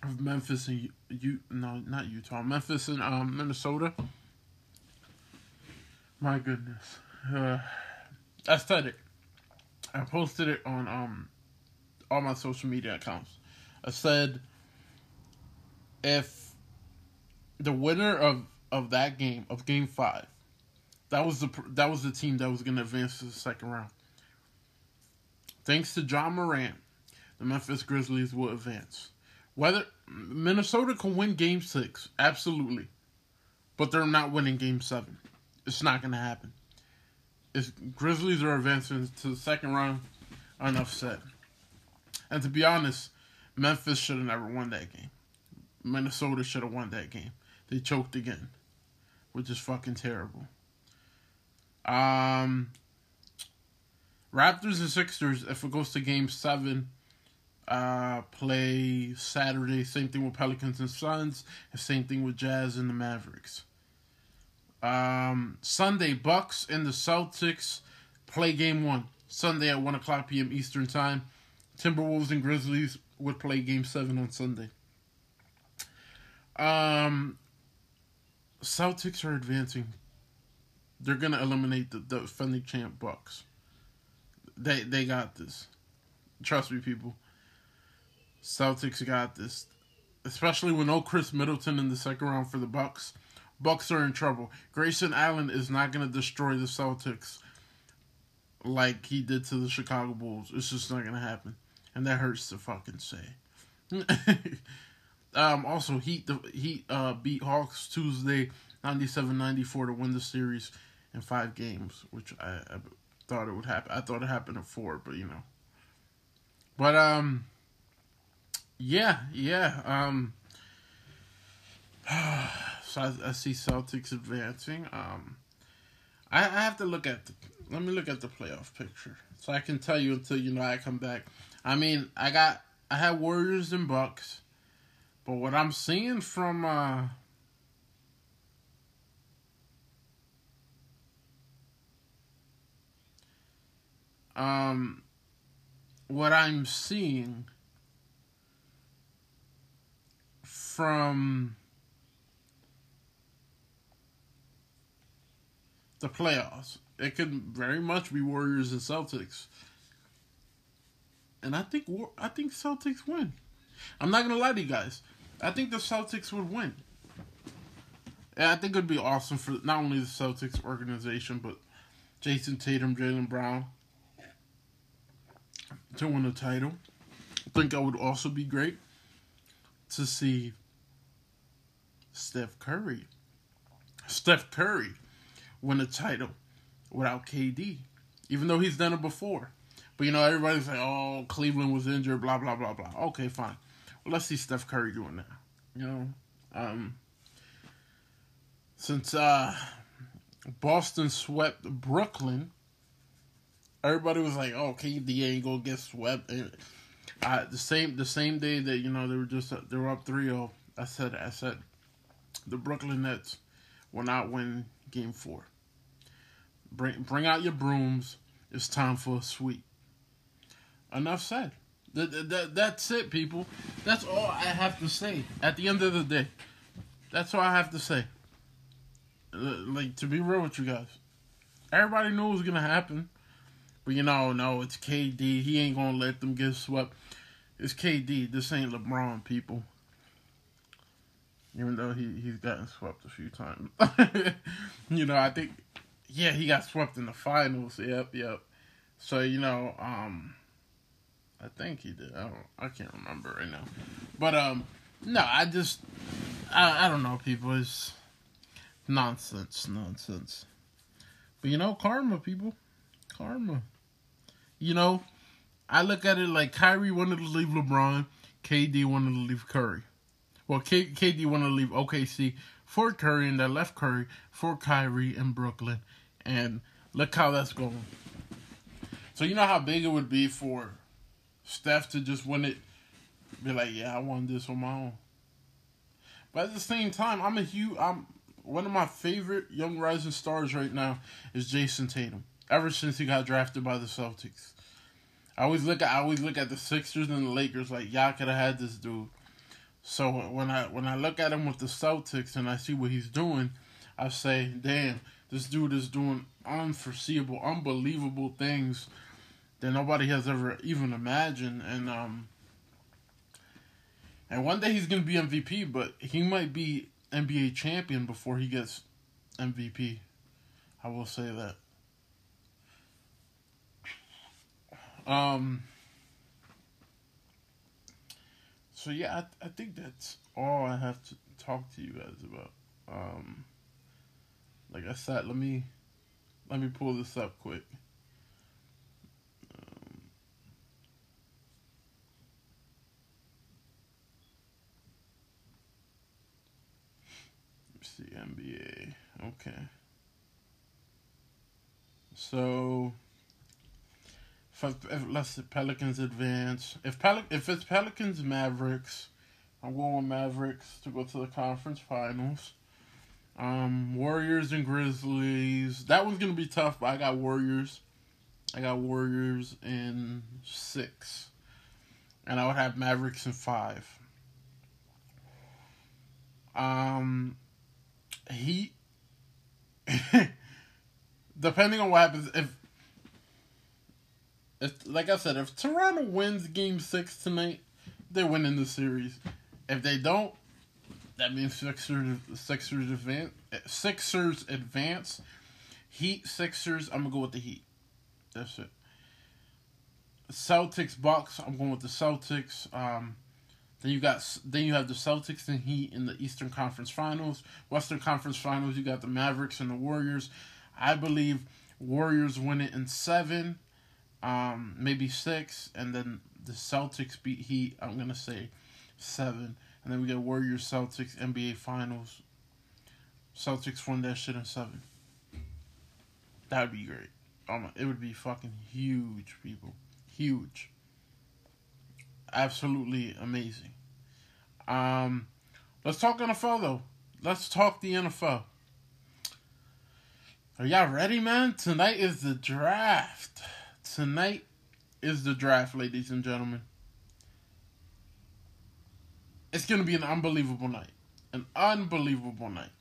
of Memphis and you, U- no, not Utah, Memphis and um, Minnesota. My goodness, uh, I said it. I posted it on um, all my social media accounts. I said, if the winner of, of that game of Game Five, that was the that was the team that was going to advance to the second round. Thanks to Ja Morant, the Memphis Grizzlies will advance. Whether Minnesota can win Game Six, absolutely, but they're not winning Game Seven. It's not going to happen. It's, Grizzlies are advancing to the second round. Enough said. And to be honest, Memphis should have never won that game. Minnesota should have won that game. They choked again, which is fucking terrible. Um. Raptors and Sixers, if it goes to Game seven, uh, play Saturday. Same thing with Pelicans and Suns. And same thing with Jazz and the Mavericks. Um, Sunday, Bucks and the Celtics play Game one. Sunday at one o'clock p.m. Eastern Time. Timberwolves and Grizzlies would play Game seven on Sunday. Um, Celtics are advancing. They're going to eliminate the, the defending champ Bucks. They they got this. Trust me, people. Celtics got this. Especially with no Chris Middleton in the second round for the Bucks. Bucks are in trouble. Grayson Allen is not going to destroy the Celtics like he did to the Chicago Bulls. It's just not going to happen. And that hurts to fucking say. um, also, Heat, the, Heat uh, beat Hawks Tuesday ninety-seven ninety-four to win the series in five games, which I... I thought it would happen. I thought it happened at four, but you know. But um, yeah, yeah. Um, so I, I see Celtics advancing. Um, I, I have to look at the. Let me look at the playoff picture so I can tell you until you know I come back. I mean, I got I had Warriors and Bucks, but what I'm seeing from uh. Um, what I'm seeing from the playoffs, it could very much be Warriors and Celtics, and I think I think Celtics win. I'm not gonna lie to you guys. I think the Celtics would win, and I think it would be awesome for not only the Celtics organization but Jason Tatum, Jaylen Brown. To win a title. I think it would also be great to see Steph Curry. Steph Curry won a title without K D, even though he's done it before. But, you know, everybody's like, oh, Cleveland was injured, blah, blah, blah, blah. Okay, fine. Well, let's see Steph Curry doing that. You know, um, since uh, Boston swept Brooklyn, everybody was like, oh, K D ain't going to get swept. And I, the same the same day that, you know, they were just they were up three oh, I said, I said, the Brooklyn Nets will not win game four. Bring, bring out your brooms. It's time for a sweep. Enough said. That, that, that, that's it, people. That's all I have to say. At the end of the day, that's all I have to say. Like, to be real with you guys. Everybody knew it was going to happen. But, you know, no, it's K D. He ain't going to let them get swept. It's K D. This ain't LeBron, people. Even though he, he's gotten swept a few times. You know, I think... Yeah, he got swept in the finals. Yep, yep. So, you know, um... I think he did. I don't. I can't remember right now. But, um... No, I just... I, I don't know, people. It's nonsense, nonsense. But, you know, karma, people. Karma. You know, I look at it like Kyrie wanted to leave LeBron. K D wanted to leave Curry. Well, K- KD wanted to leave O K C for Curry, and that left Curry for Kyrie in Brooklyn. And look how that's going. So you know how big it would be for Steph to just win it, be like, yeah, I won this on my own. But at the same time, I'm a huge, I'm one of my favorite young rising stars right now is Jason Tatum. Ever since he got drafted by the Celtics, I always look at I always look at the Sixers and the Lakers like, y'all could have had this dude. So when I when I look at him with the Celtics and I see what he's doing, I say, damn, this dude is doing unforeseeable, unbelievable things that nobody has ever even imagined. And um, and one day he's gonna be M V P, but he might be N B A champion before he gets M V P. I will say that. Um. So, yeah, I, I think that's all I have to talk to you guys about. Um, like I said, let me let me pull this up quick. Um, let's see, N B A. Okay. So... If, if let's say Pelicans advance. If Pelic, if it's Pelicans Mavericks, I'm going with Mavericks to go to the conference finals. Um, Warriors and Grizzlies. That one's gonna be tough, but I got Warriors. I got Warriors in six, and I would have Mavericks in five. Um, Heat. Depending on what happens, if. If, like I said, if Toronto wins Game six tonight, they're winning the series. If they don't, that means Sixers, Sixers, advance, Sixers advance. Heat, Sixers, I'm going to go with the Heat. That's it. Celtics, Bucks, I'm going with the Celtics. Um, then you got then you have the Celtics and Heat in the Eastern Conference Finals. Western Conference Finals, you got the Mavericks and the Warriors. I believe Warriors win it in seven. Um, maybe six, and then the Celtics beat Heat, I'm going to say seven. And then we got Warriors, Celtics, N B A Finals. Celtics won that shit in seven. That would be great. Oh my, it would be fucking huge, people. Huge. Absolutely amazing. Um, let's talk N F L, though. Let's talk the N F L. Are y'all ready, man? Tonight is the draft. Tonight is the draft, ladies and gentlemen. It's going to be an unbelievable night. An unbelievable night.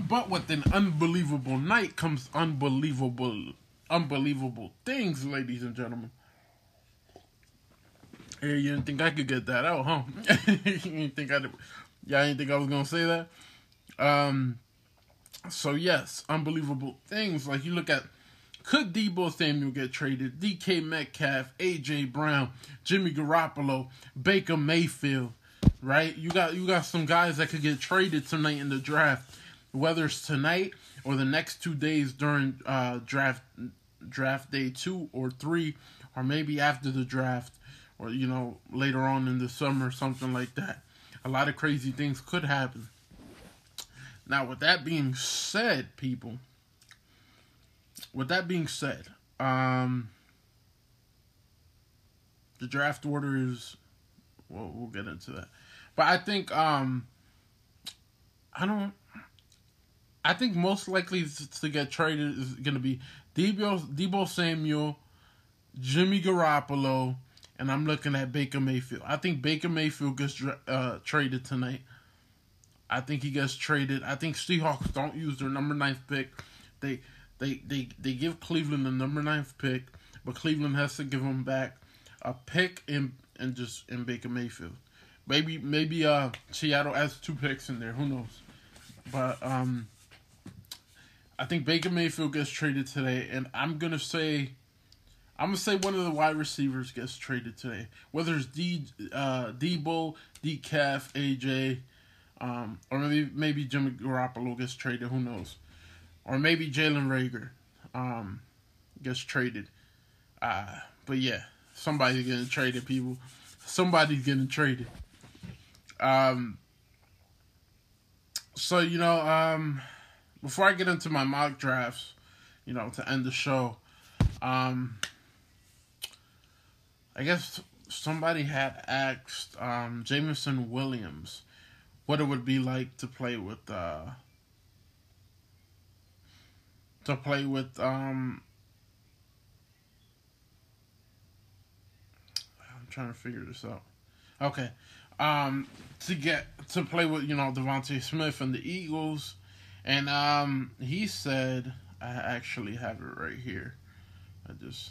But with an unbelievable night comes unbelievable, unbelievable things, ladies and gentlemen. Hey, you didn't think I could get that out, huh? you didn't think I did. Y'all didn't think I was going to say that? Um, so, yes, unbelievable things. Like, you look at... Could Deebo Samuel get traded? D K Metcalf, A J Brown, Jimmy Garoppolo, Baker Mayfield, right? You got you got some guys that could get traded tonight in the draft, whether it's tonight or the next two days during uh, draft draft day two or three, or maybe after the draft, or you know later on in the summer, something like that. A lot of crazy things could happen. Now, with that being said, people, with that being said, um, the draft order is, well, we'll get into that. But I think, um, I don't, I think most likely to get traded is going to be Debo, Debo Samuel, Jimmy Garoppolo, and I'm looking at Baker Mayfield. I think Baker Mayfield gets uh, traded tonight. I think he gets traded. I think Seahawks don't use their number ninth pick. They they they, they give Cleveland the number ninth pick, but Cleveland has to give them back a pick and and just and Baker Mayfield. Maybe maybe uh Seattle has two picks in there. Who knows? But um, I think Baker Mayfield gets traded today, and I'm gonna say. I'm going to say one of the wide receivers gets traded today. Whether it's D, uh, Debo, Decaf, A J, um, or maybe maybe Jimmy Garoppolo gets traded. Who knows? Or maybe Jalen Reagor um, gets traded. Uh, but, yeah, somebody's getting traded, people. Somebody's getting traded. Um. So, you know, um, before I get into my mock drafts, you know, to end the show, um... I guess somebody had asked um, Jameson Williams what it would be like to play with uh, to play with um, I'm trying to figure this out. Okay, um, to get to play with you know Devontae Smith and the Eagles, and um, he said I actually have it right here. I just.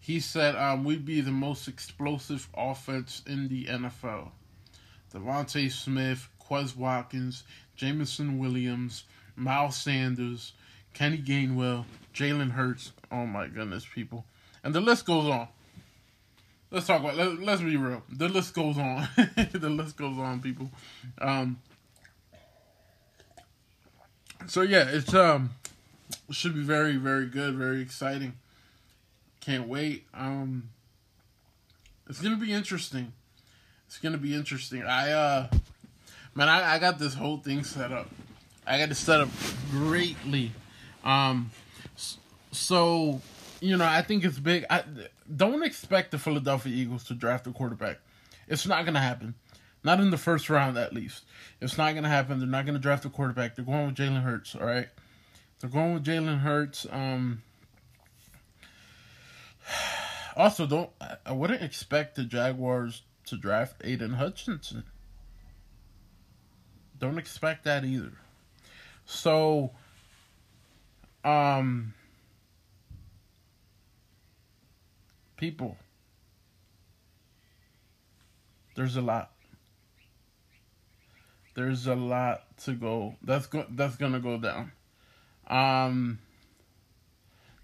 He said um, we'd be the most explosive offense in the N F L. Devontae Smith, Quez Watkins, Jameson Williams, Miles Sanders, Kenny Gainwell, Jalen Hurts. Oh, my goodness, people. And the list goes on. Let's talk about let, Let's be real. The list goes on. The list goes on, people. Um, so, yeah, it's um, it should be very, very good, very exciting. Can't wait. Um, it's gonna be interesting. It's gonna be interesting. I uh, man, I, I got this whole thing set up. I got it set up greatly. Um, so you know, I think it's big. I don't expect the Philadelphia Eagles to draft a quarterback. It's not gonna happen. Not in the first round, at least. It's not gonna happen. They're not gonna draft a quarterback. They're going with Jalen Hurts. All right. They're going with Jalen Hurts. Um. Also, don't I wouldn't expect the Jaguars to draft Aiden Hutchinson. Don't expect that either. So, um, people, there's a lot. There's a lot to go. That's go. That's gonna go down. Um.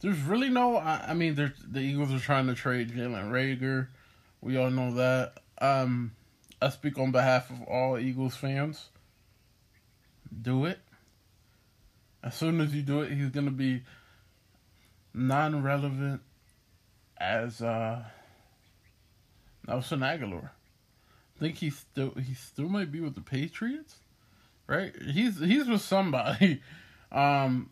There's really no, I, I mean, the Eagles are trying to trade Jalen Reagor. We all know that. Um, I speak on behalf of all Eagles fans. Do it. As soon as you do it, he's going to be non-relevant as uh, Nelson Aguilar. I think he still, he still might be with the Patriots, right? He's, he's with somebody. Um,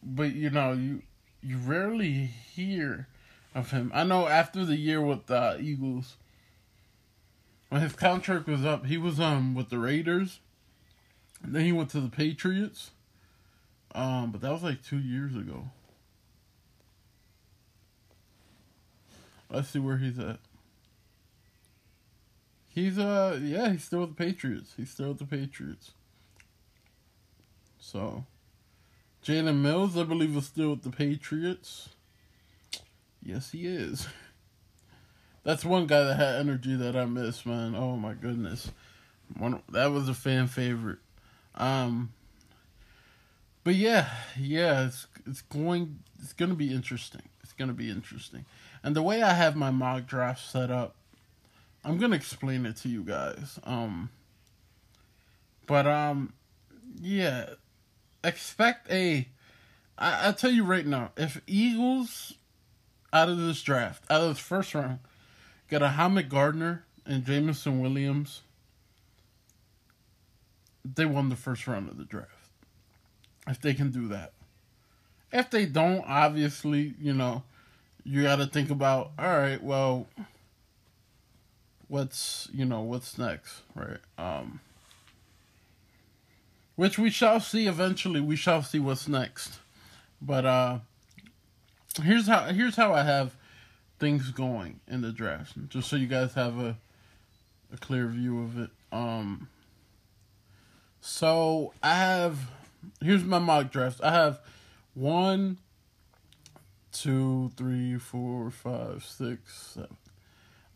but, you know, you... You rarely hear of him. I know after the year with the uh, Eagles, when his contract was up, he was um with the Raiders. And then he went to the Patriots. Um, but that was like two years ago. Let's see where he's at. He's uh yeah he's still with the Patriots. He's still with the Patriots. So. Jalen Mills, I believe, is still with the Patriots. Yes, he is. That's one guy that had energy that I miss, man. Oh, my goodness. One, that was a fan favorite. Um, but, yeah. Yeah, it's it's going it's going to be interesting. It's going to be interesting. And the way I have my mock draft set up, I'm gonna explain it to you guys. Um, but um, yeah, expect a. I, I tell you right now, if Eagles out of this draft, out of this first round, get a Hamid Gardner and Jamison Williams, they won the first round of the draft. If they can do that. If they don't, obviously, you know, you got to think about, all right, well, what's, you know, what's next, right? Um, which we shall see eventually. We shall see what's next. But uh, here's how here's how I have things going in the draft, just so you guys have a a clear view of it. Um, so I have, here's my mock draft. I have one, two, three, four, five, six, seven.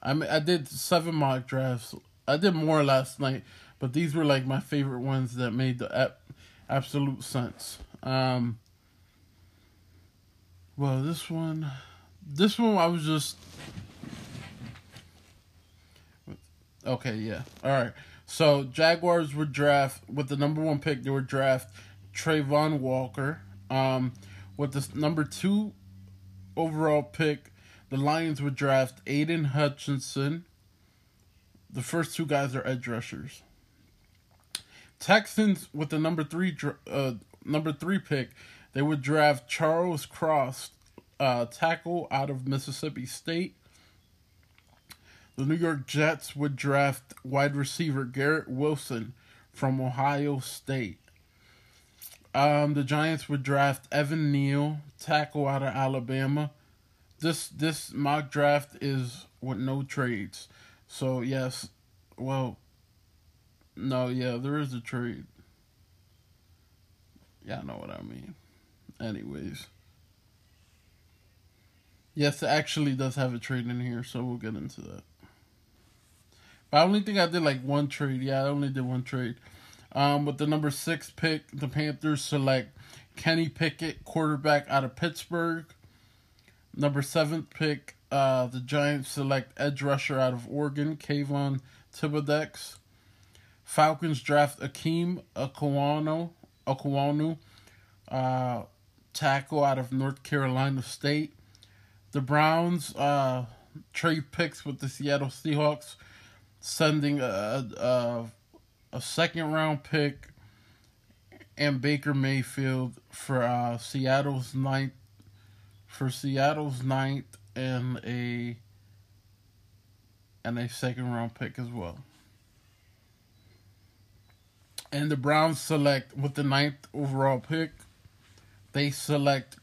I mean, I did seven mock drafts. I did more last night, but these were like my favorite ones that made the ap- absolute sense. Um, well, this one, this one I was just, okay, yeah, all right. So Jaguars would draft with the number one pick. They would draft Trayvon Walker. Um, with the number two overall pick, the Lions would draft Aiden Hutchinson. The first two guys are edge rushers. Texans with the number three uh, number three pick, they would draft Charles Cross, uh, tackle out of Mississippi State. The New York Jets would draft wide receiver Garrett Wilson from Ohio State. Um, the Giants would draft Evan Neal, tackle out of Alabama. This this mock draft is with no trades. So, yes. Well, no, yeah, there is a trade. Yeah, I know what I mean. Anyways. Yes, it actually does have a trade in here, so we'll get into that. But I only think I did, like, one trade. Yeah, I only did one trade. Um, with the number six pick, the Panthers select Kenny Pickett, quarterback out of Pittsburgh. Number seventh pick, uh, the Giants select edge rusher out of Oregon, Kayvon Thibodeaux. Falcons draft Akeem Okuanu, Okuanu uh, tackle out of North Carolina State. The Browns uh, trade picks with the Seattle Seahawks, sending a... a A second round pick and Baker Mayfield for uh, Seattle's ninth, for Seattle's ninth and a and a second round pick as well. And the Browns select with the ninth overall pick, they select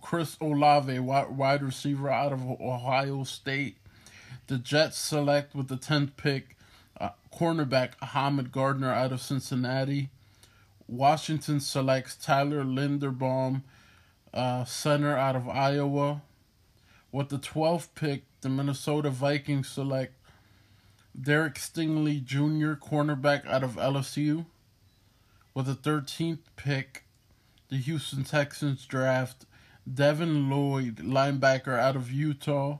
Chris Olave, wide receiver out of Ohio State. The Jets select with the tenth pick, Uh, cornerback Hamid Gardner out of Cincinnati. Washington selects Tyler Linderbaum, uh, center out of Iowa. With the twelfth pick, the Minnesota Vikings select Derek Stingley Junior, cornerback out of L S U. With the thirteenth pick, the Houston Texans draft Devin Lloyd, linebacker out of Utah.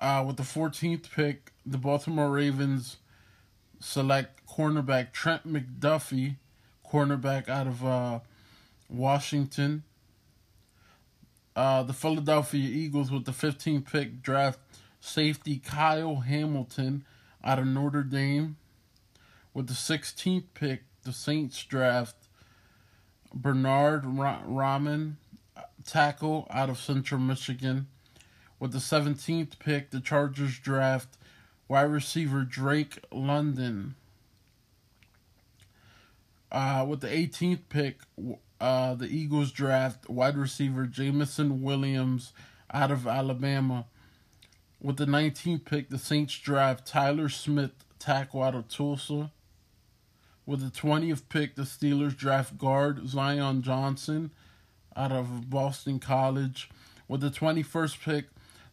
Uh, with the fourteenth pick, the Baltimore Ravens select cornerback Trent McDuffie, cornerback out of uh, Washington. Uh, the Philadelphia Eagles with the fifteenth pick draft safety Kyle Hamilton out of Notre Dame. With the sixteenth pick, the Saints draft Bernard Ra- Rahman, tackle out of Central Michigan. With the seventeenth pick, the Chargers draft wide receiver Drake London. Uh, with the eighteenth pick, uh, the Eagles draft wide receiver Jamison Williams out of Alabama. With the nineteenth pick, the Saints draft Tyler Smith, tackle out of Tulsa. With the twentieth pick, the Steelers draft guard Zion Johnson out of Boston College. With the twenty-first pick,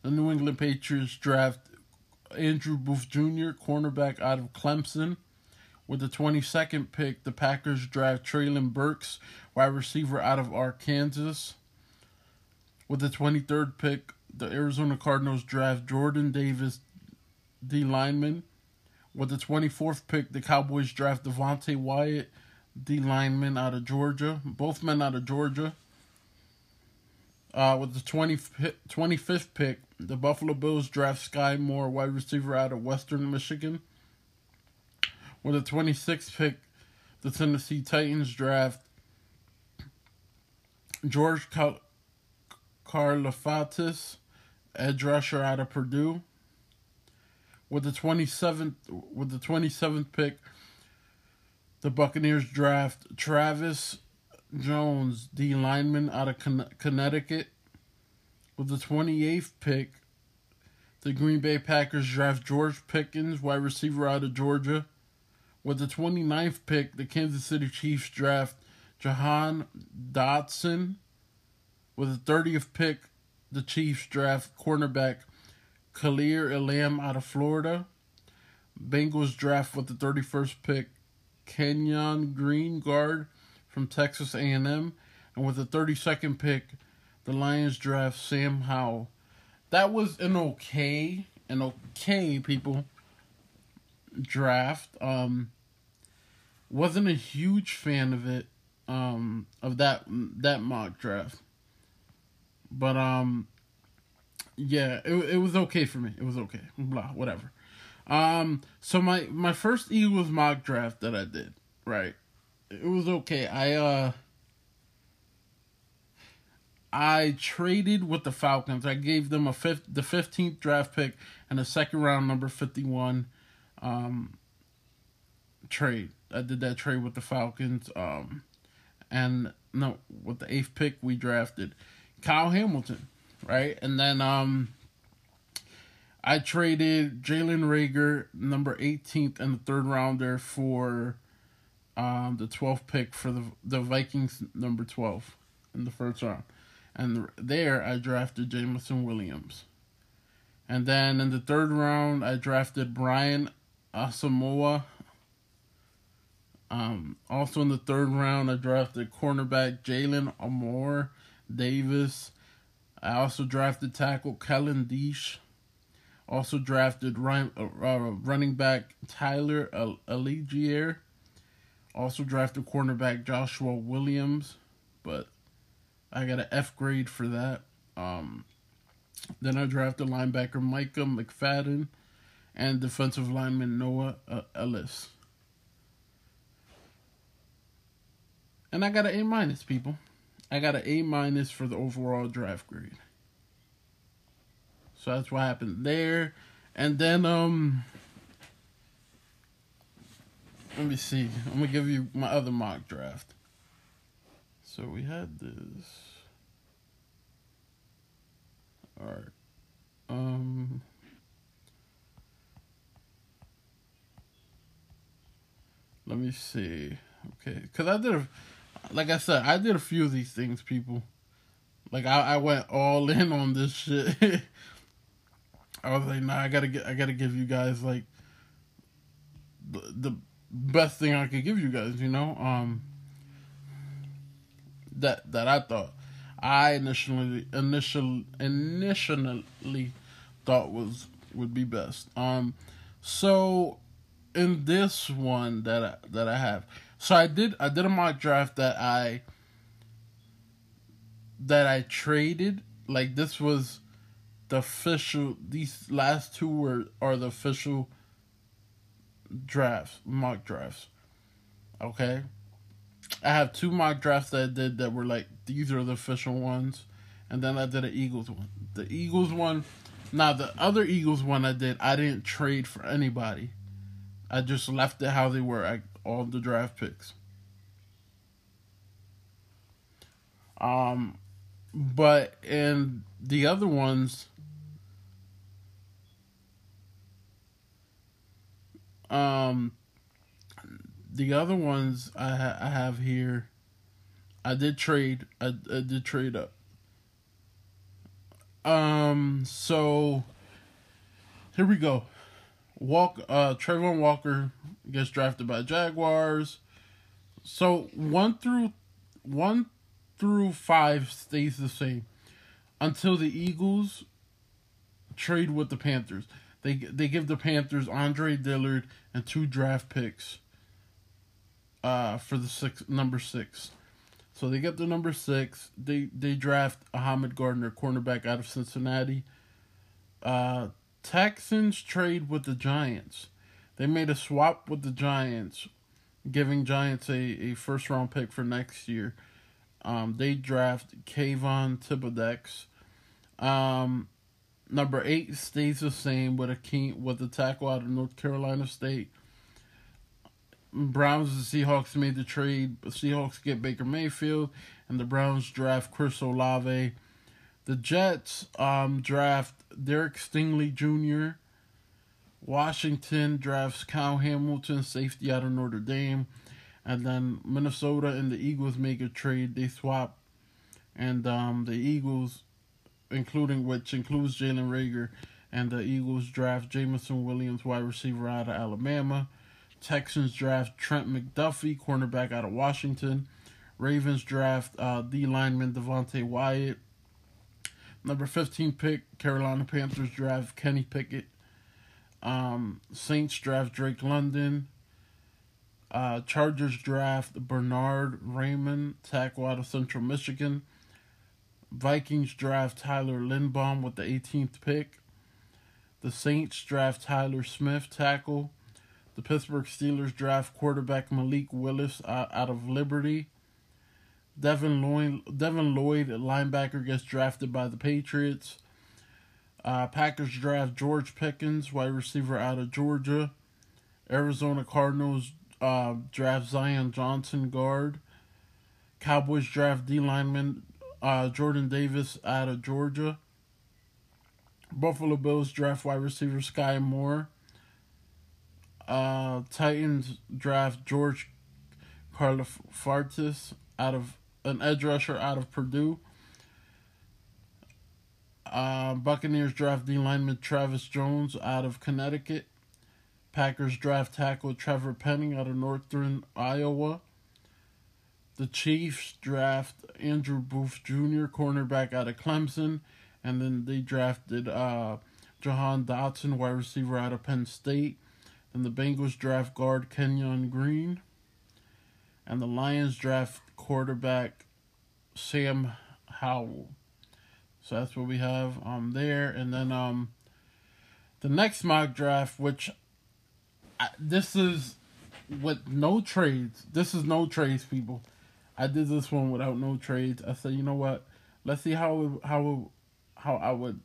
the New England Patriots draft Andrew Booth Junior, cornerback out of Clemson. With the twenty-second pick, the Packers draft Traylon Burks, wide receiver out of Arkansas. With the twenty-third pick, the Arizona Cardinals draft Jordan Davis, D lineman. With the twenty-fourth pick, the Cowboys draft Devontae Wyatt, D lineman out of Georgia. Both men out of Georgia. Uh, with the twenty-fifth pick, the Buffalo Bills draft Sky Moore, wide receiver out of Western Michigan. With the twenty-sixth pick, the Tennessee Titans draft George Cal- Karlafatis, edge rusher out of Purdue. With the twenty-seventh, with the twenty-seventh pick, the Buccaneers draft Travis Jones, D lineman out of Con- Connecticut. With the twenty-eighth pick, the Green Bay Packers draft George Pickens, wide receiver out of Georgia. With the twenty-ninth pick, the Kansas City Chiefs draft Jahan Dotson. With the thirtieth pick, the Chiefs draft cornerback Khalil Elam out of Florida. Bengals draft with the thirty-first pick Kenyon Green, guard from Texas A and M. And with the thirty-second pick, the Lions draft Sam Howell. That was an okay, an okay, people, draft. Um, wasn't a huge fan of it, um, of that that mock draft. But, um, yeah, it it was okay for me. It was okay. Blah, whatever. Um, so my, my first Eagles mock draft that I did, right, it was okay. I, uh, I traded with the Falcons. I gave them a fifth, the fifteenth draft pick and a second round number fifty-one, um, trade. I did that trade with the Falcons, um, and, no, with the eighth pick we drafted Kyle Hamilton, right? And then um, I traded Jalen Reagor, number eighteenth and the third rounder for um, the twelfth pick for the the Vikings, number twelve in the first round. And there I drafted Jamison Williams. And then in the third round, I drafted Brian Asamoah. Um, also in the third round, I drafted cornerback Jalen Amore Davis. I also drafted tackle Kellen Deesh. Also drafted run, uh, running back Tyler Allegier. Also drafted cornerback Joshua Williams, but I got an F grade for that. Um, then I drafted linebacker Micah McFadden and defensive lineman Noah uh, Ellis. And I got an A minus, people. I got an A minus for the overall draft grade. So that's what happened there. And then, um, let me see. I'm going to give you my other mock draft. So we had this. All right. Um, let me see. Okay. Because I did a... Like I said, I did a few of these things, people. Like, I, I went all in on this shit. I was like, nah, I gotta get, I gotta give you guys, like, the, the best thing I could give you guys, you know? Um, that, that I thought, I initially, initial, initially thought was, would be best. Um, so, in this one that I, that I have... So I did I did a mock draft that I that I traded. Like, this was the official, these last two were are the official drafts, mock drafts. Okay? I have two mock drafts that I did that were like, these are the official ones. And then I did an Eagles one. The Eagles one, now the other Eagles one I did, I didn't trade for anybody. I just left it how they were. I all the draft picks. Um, but in the other ones, um, the other ones I ha- I have here, I did trade. I, I did trade up. Um, so here we go. Walk, uh, Trayvon Walker gets drafted by Jaguars. So one through one through five stays the same until the Eagles trade with the Panthers. They they give the Panthers Andre Dillard and two draft picks uh, for the six, number six. So they get the number six. They they draft Ahmad Gardner, cornerback out of Cincinnati. Uh, Texans trade with the Giants. They made a swap with the Giants, giving Giants a, a first-round pick for next year. Um, they draft Kayvon Thibodeaux. Um, number eight stays the same with a key, with a tackle out of North Carolina State. Browns and Seahawks made the trade. The Seahawks get Baker Mayfield, and the Browns draft Chris Olave. The Jets um, draft Derek Stingley Junior Washington drafts Kyle Hamilton, safety out of Notre Dame. And then Minnesota and the Eagles make a trade. They swap. And um, the Eagles, including which includes Jalen Reagor, and the Eagles draft Jamison Williams, wide receiver out of Alabama. Texans draft Trent McDuffie, cornerback out of Washington. Ravens draft uh, D lineman Devontae Wyatt. Number fifteen pick, Carolina Panthers draft Kenny Pickett. Um, Saints draft Drake London. Uh, Chargers draft Bernard Raymond, tackle out of Central Michigan. Vikings draft Tyler Lindbaum with the eighteenth pick. The Saints draft Tyler Smith, tackle. The Pittsburgh Steelers draft quarterback Malik Willis uh, out of Liberty. Devin Lloyd, Devin Lloyd, linebacker, gets drafted by the Patriots. Uh, Packers draft George Pickens, wide receiver out of Georgia. Arizona Cardinals Uh, draft Zion Johnson, guard. Cowboys draft D lineman uh, Jordan Davis out of Georgia. Buffalo Bills draft wide receiver Sky Moore. Uh, Titans draft George Karlafartis, out of an edge rusher out of Purdue. Uh, Buccaneers draft D lineman Travis Jones out of Connecticut. Packers draft tackle Trevor Penning out of Northern Iowa. The Chiefs draft Andrew Booth Junior, cornerback out of Clemson. And then they drafted uh, Jahan Dotson, wide receiver out of Penn State. Then the Bengals draft guard Kenyon Green. And the Lions draft quarterback Sam Howell. So that's what we have um, there. And then um, the next mock draft, which... I, this is with no trades. This is no trades, people. I did this one without no trades. I said, you know what? Let's see how how how I would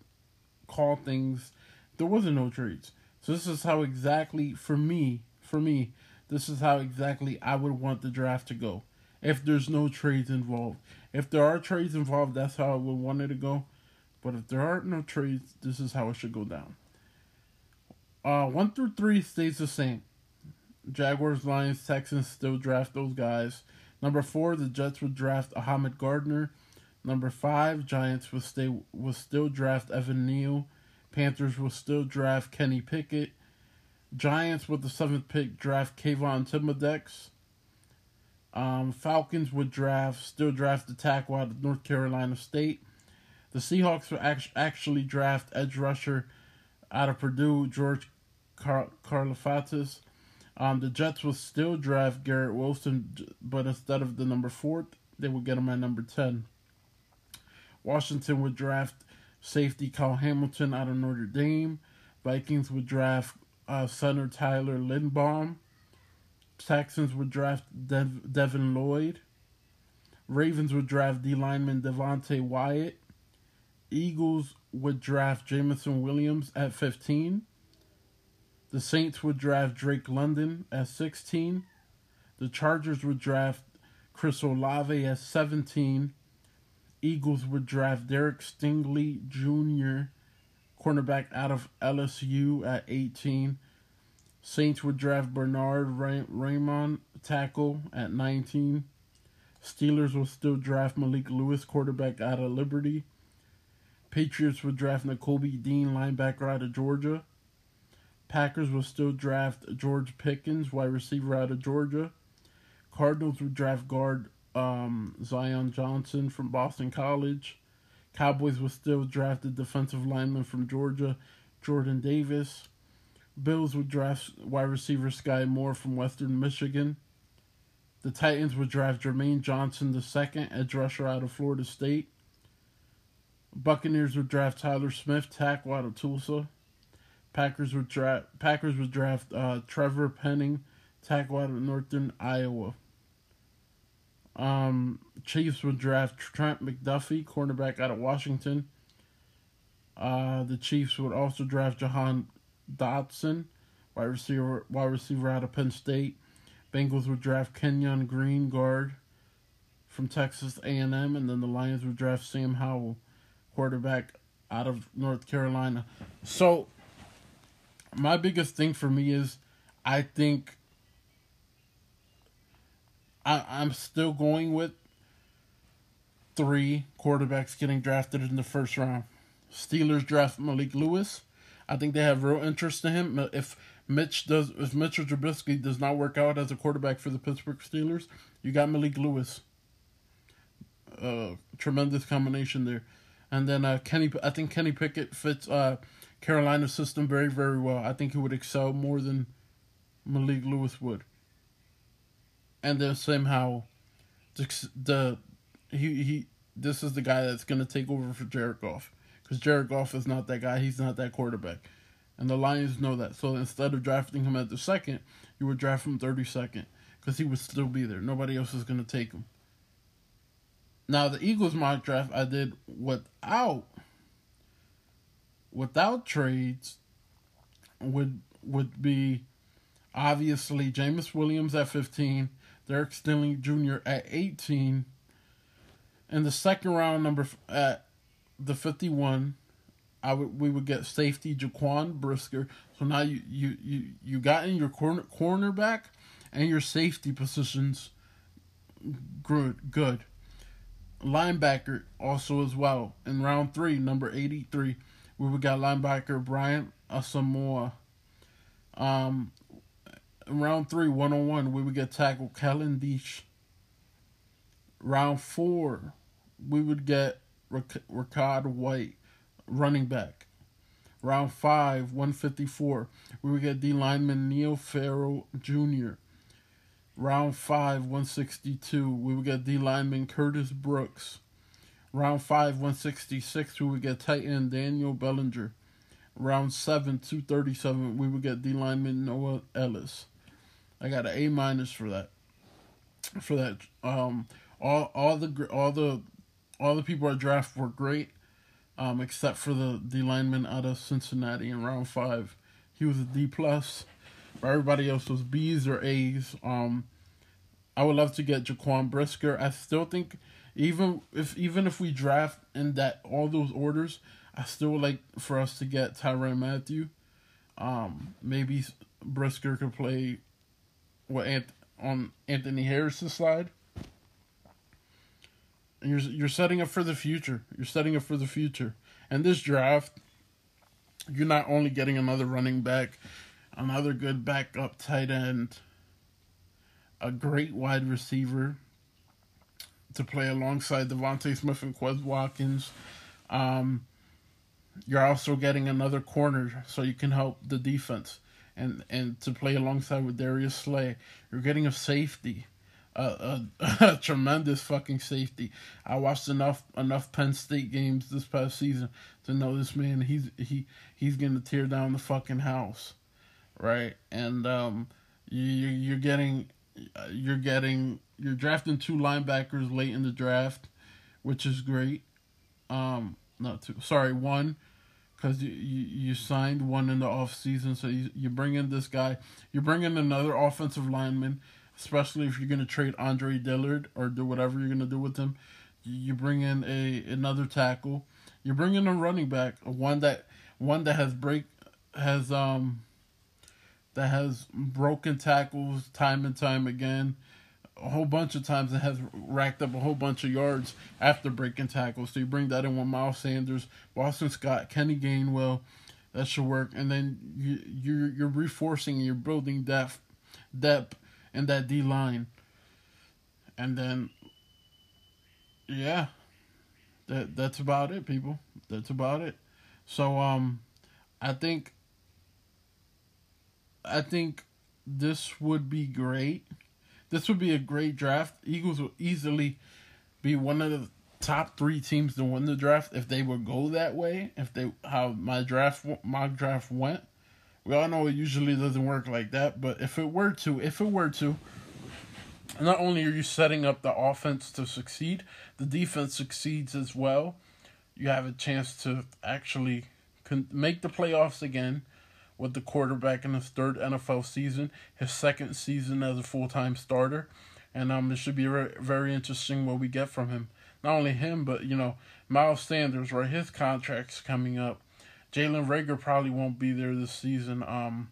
call things. There wasn't no trades, so this is how exactly for me for me. This is how exactly I would want the draft to go if there's no trades involved. If there are trades involved, that's how I would want it to go. But if there aren't no trades, this is how it should go down. Uh, one through three stays the same. Jaguars, Lions, Texans still draft those guys. Number four, the Jets would draft Ahmad Gardner. Number five, Giants will stay will still draft Evan Neal. Panthers will still draft Kenny Pickett. Giants with the seventh pick draft Kayvon Thibodeaux. Um, Falcons would draft still draft the tackle out of North Carolina State. The Seahawks will act- actually draft edge rusher out of Purdue, George Car- Karlafartis. Um, the Jets will still draft Garrett Wilson, but instead of the number fourth, they will get him at number ten. Washington would draft safety Kyle Hamilton out of Notre Dame. Vikings would draft uh, center Tyler Lindbaum. Texans would draft Dev- Devin Lloyd. Ravens would draft D lineman Devontae Wyatt. Eagles would draft Jamison Williams at fifteen. The Saints would draft Drake London at sixteen. The Chargers would draft Chris Olave at seventeen. Eagles would draft Derek Stingley Junior, cornerback out of L S U at eighteen. Saints would draft Bernard Ray- Raymond, tackle, at nineteen. Steelers will still draft Malik Lewis, quarterback out of Liberty. Patriots would draft Nakobe Dean, linebacker out of Georgia. Packers will still draft George Pickens, wide receiver out of Georgia. Cardinals would draft guard um, Zion Johnson from Boston College. Cowboys will still draft a defensive lineman from Georgia, Jordan Davis. Bills would draft wide receiver Sky Moore from Western Michigan. The Titans would draft Jermaine Johnson the second, edge rusher out of Florida State. Buccaneers would draft Tyler Smith, tackle out of Tulsa. Packers would draft Packers would draft uh, Trevor Penning, tackle out of Northern Iowa. Um, Chiefs would draft Trent McDuffie, cornerback out of Washington. Uh, the Chiefs would also draft Jahan Dotson, wide receiver, wide receiver out of Penn State. Bengals would draft Kenyon Green, guard from Texas A and M, and then the Lions would draft Sam Howell, quarterback out of North Carolina. So, my biggest thing for me is, I think I, I'm still going with three quarterbacks getting drafted in the first round. Steelers draft Malik Lewis. I think they have real interest in him. If Mitch does, if Mitchell Trubisky does not work out as a quarterback for the Pittsburgh Steelers, you got Malik Lewis. Uh, tremendous combination there. And then uh, Kenny, I think Kenny Pickett fits uh, Carolina's system very, very well. I think he would excel more than Malik Lewis would. And then Sam Howell, the, the he he. This is the guy that's going to take over for Jared Goff, because Jared Goff is not that guy. He's not that quarterback, and the Lions know that. So instead of drafting him at the second, you would draft him thirty-second, because he would still be there. Nobody else is going to take him. Now the Eagles mock draft I did without without trades would would be obviously Jameis Williams at fifteen. Derek Stingley Junior at eighteen. In the second round, number f- at the fifty-one, I would we would get safety Jaquan Brisker. So now you you you, you got in your corner cornerback and your safety positions good good. Linebacker also as well. In round three, number eighty-three, we would got linebacker Brian Asamoah. Um, in round three, one oh one, we would get tackle Kellen Deesh. Round four, we would get Rachaad White, running back. Round five, one fifty-four, we would get D lineman Neil Farrell Junior Round five, one sixty-two, we would get D lineman Curtis Brooks. Round five, one sixty-six, we would get tight end Daniel Bellinger. Round seven, two thirty-seven, we would get D lineman Noah Ellis. I got an A minus for that. For that, um, all all the all the all the people at draft were great, um, except for the D lineman out of Cincinnati in round five. He was a D plus. Everybody else was B's or A's. Um, I would love to get Jaquan Brisker. I still think, even if even if we draft in that all those orders, I still would like for us to get Tyrann Mathieu. Um, maybe Brisker could play with Ant- on Anthony Harris's side. And you're you're setting up for the future. You're setting up for the future. And this draft, you're not only getting another running back, another good backup tight end, a great wide receiver to play alongside Devontae Smith and Quez Watkins. Um, you're also getting another corner so you can help the defense and, and to play alongside with Darius Slay. You're getting a safety, a, a, a tremendous fucking safety. I watched enough enough Penn State games this past season to know this man. He's he he's gonna tear down the fucking house. Right, and um, you, you're getting, you're getting, you're drafting two linebackers late in the draft, which is great. Um, not two, sorry, one, because you, you you signed one in the offseason, so you you bring in this guy, you bring in another offensive lineman, especially if you're gonna trade Andre Dillard or do whatever you're gonna do with him. You bring in a another tackle, you bring in a running back, one that one that has break has um. that has broken tackles time and time again, a whole bunch of times, and has racked up a whole bunch of yards after breaking tackles. So you bring that in with Miles Sanders, Boston Scott, Kenny Gainwell. That should work. And then you, you're you're reinforcing, you're building depth, depth in that D line. And then, yeah, that that's about it, people. That's about it. So um, I think I think this would be great. This would be a great draft. Eagles will easily be one of the top three teams to win the draft if they would go that way. If they how my draft mock draft went, we all know it usually doesn't work like that. But if it were to, if it were to, not only are you setting up the offense to succeed, the defense succeeds as well. You have a chance to actually con- make the playoffs again with the quarterback in his third N F L season, his second season as a full-time starter, and um, it should be re- very interesting what we get from him. Not only him, but, you know, Miles Sanders, right? His contract's coming up. Jalen Reagor probably won't be there this season. Um,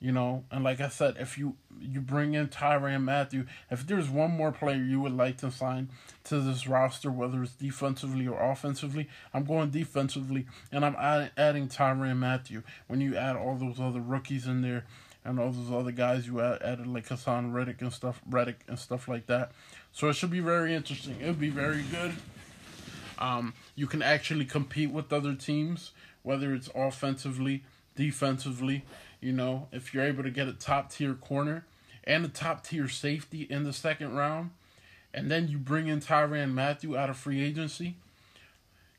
you know, and like I said, if you, you bring in Tyrann Mathieu, if there's one more player you would like to sign to this roster, whether it's defensively or offensively, I'm going defensively, and I'm add, adding Tyrann Mathieu. When you add all those other rookies in there and all those other guys you add, added, like Hassan Reddick and stuff, Reddick and stuff like that. So it should be very interesting. It would be very good. Um, you can actually compete with other teams, whether it's offensively, defensively. You know, if you're able to get a top-tier corner and a top-tier safety in the second round, and then you bring in Tyrann Mathieu out of free agency,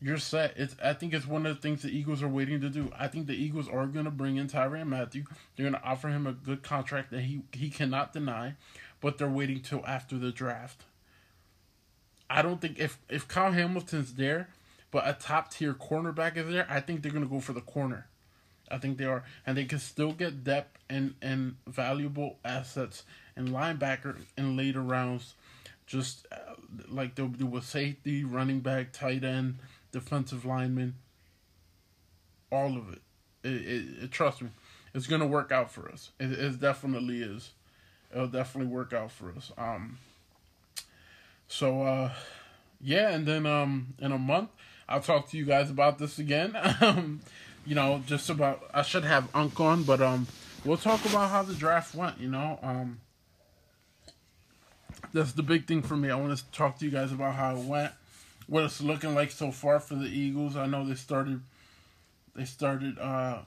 you're set. It's, I think it's one of the things the Eagles are waiting to do. I think the Eagles are going to bring in Tyrann Mathieu. They're going to offer him a good contract that he, he cannot deny, but they're waiting till after the draft. I don't think if, if Kyle Hamilton's there, but a top-tier cornerback is there, I think they're going to go for the corner. I think they are. And they can still get depth and, and valuable assets and linebacker in later rounds, just uh, like they'll do with safety, running back, tight end, defensive lineman, all of it. it, it, it trust me, it's going to work out for us. It, it definitely is. It'll definitely work out for us. Um. So, uh, yeah, and then um, in a month, I'll talk to you guys about this again. Um, you know, just about, I should have Unc on, but um, we'll talk about how the draft went, you know. Um, that's the big thing for me. I want to talk to you guys about how it went, what it's looking like so far for the Eagles. I know they started, they started uh,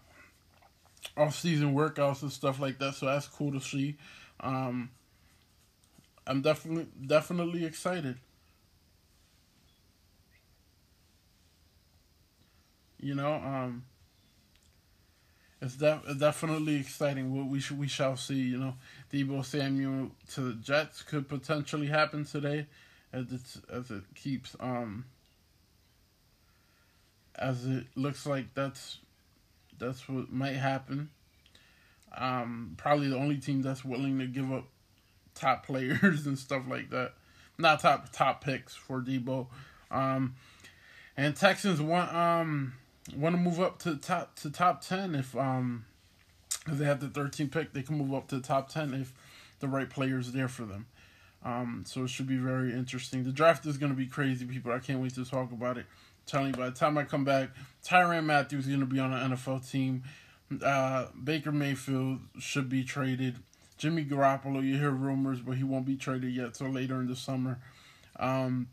off-season workouts and stuff like that, so that's cool to see. Um, I'm definitely definitely excited. You know, um, it's def- definitely exciting what we sh- we shall see. You know, Deebo Samuel to the Jets could potentially happen today, as it's as it keeps um as it looks like that's that's what might happen. Um, probably the only team that's willing to give up top players and stuff like that, not top top picks for Deebo, um, and Texans want um want to move up to top to top ten if um if they have the thirteenth pick, they can move up to top ten if the right player is there for them, um so it should be very interesting. The draft is gonna be crazy, people. I can't wait to talk about it. I'm telling you, by the time I come back, Tyrann Mathieu is gonna be on an N F L team. Uh, Baker Mayfield should be traded. Jimmy Garoppolo, you hear rumors, but he won't be traded yet till later in the summer. Um,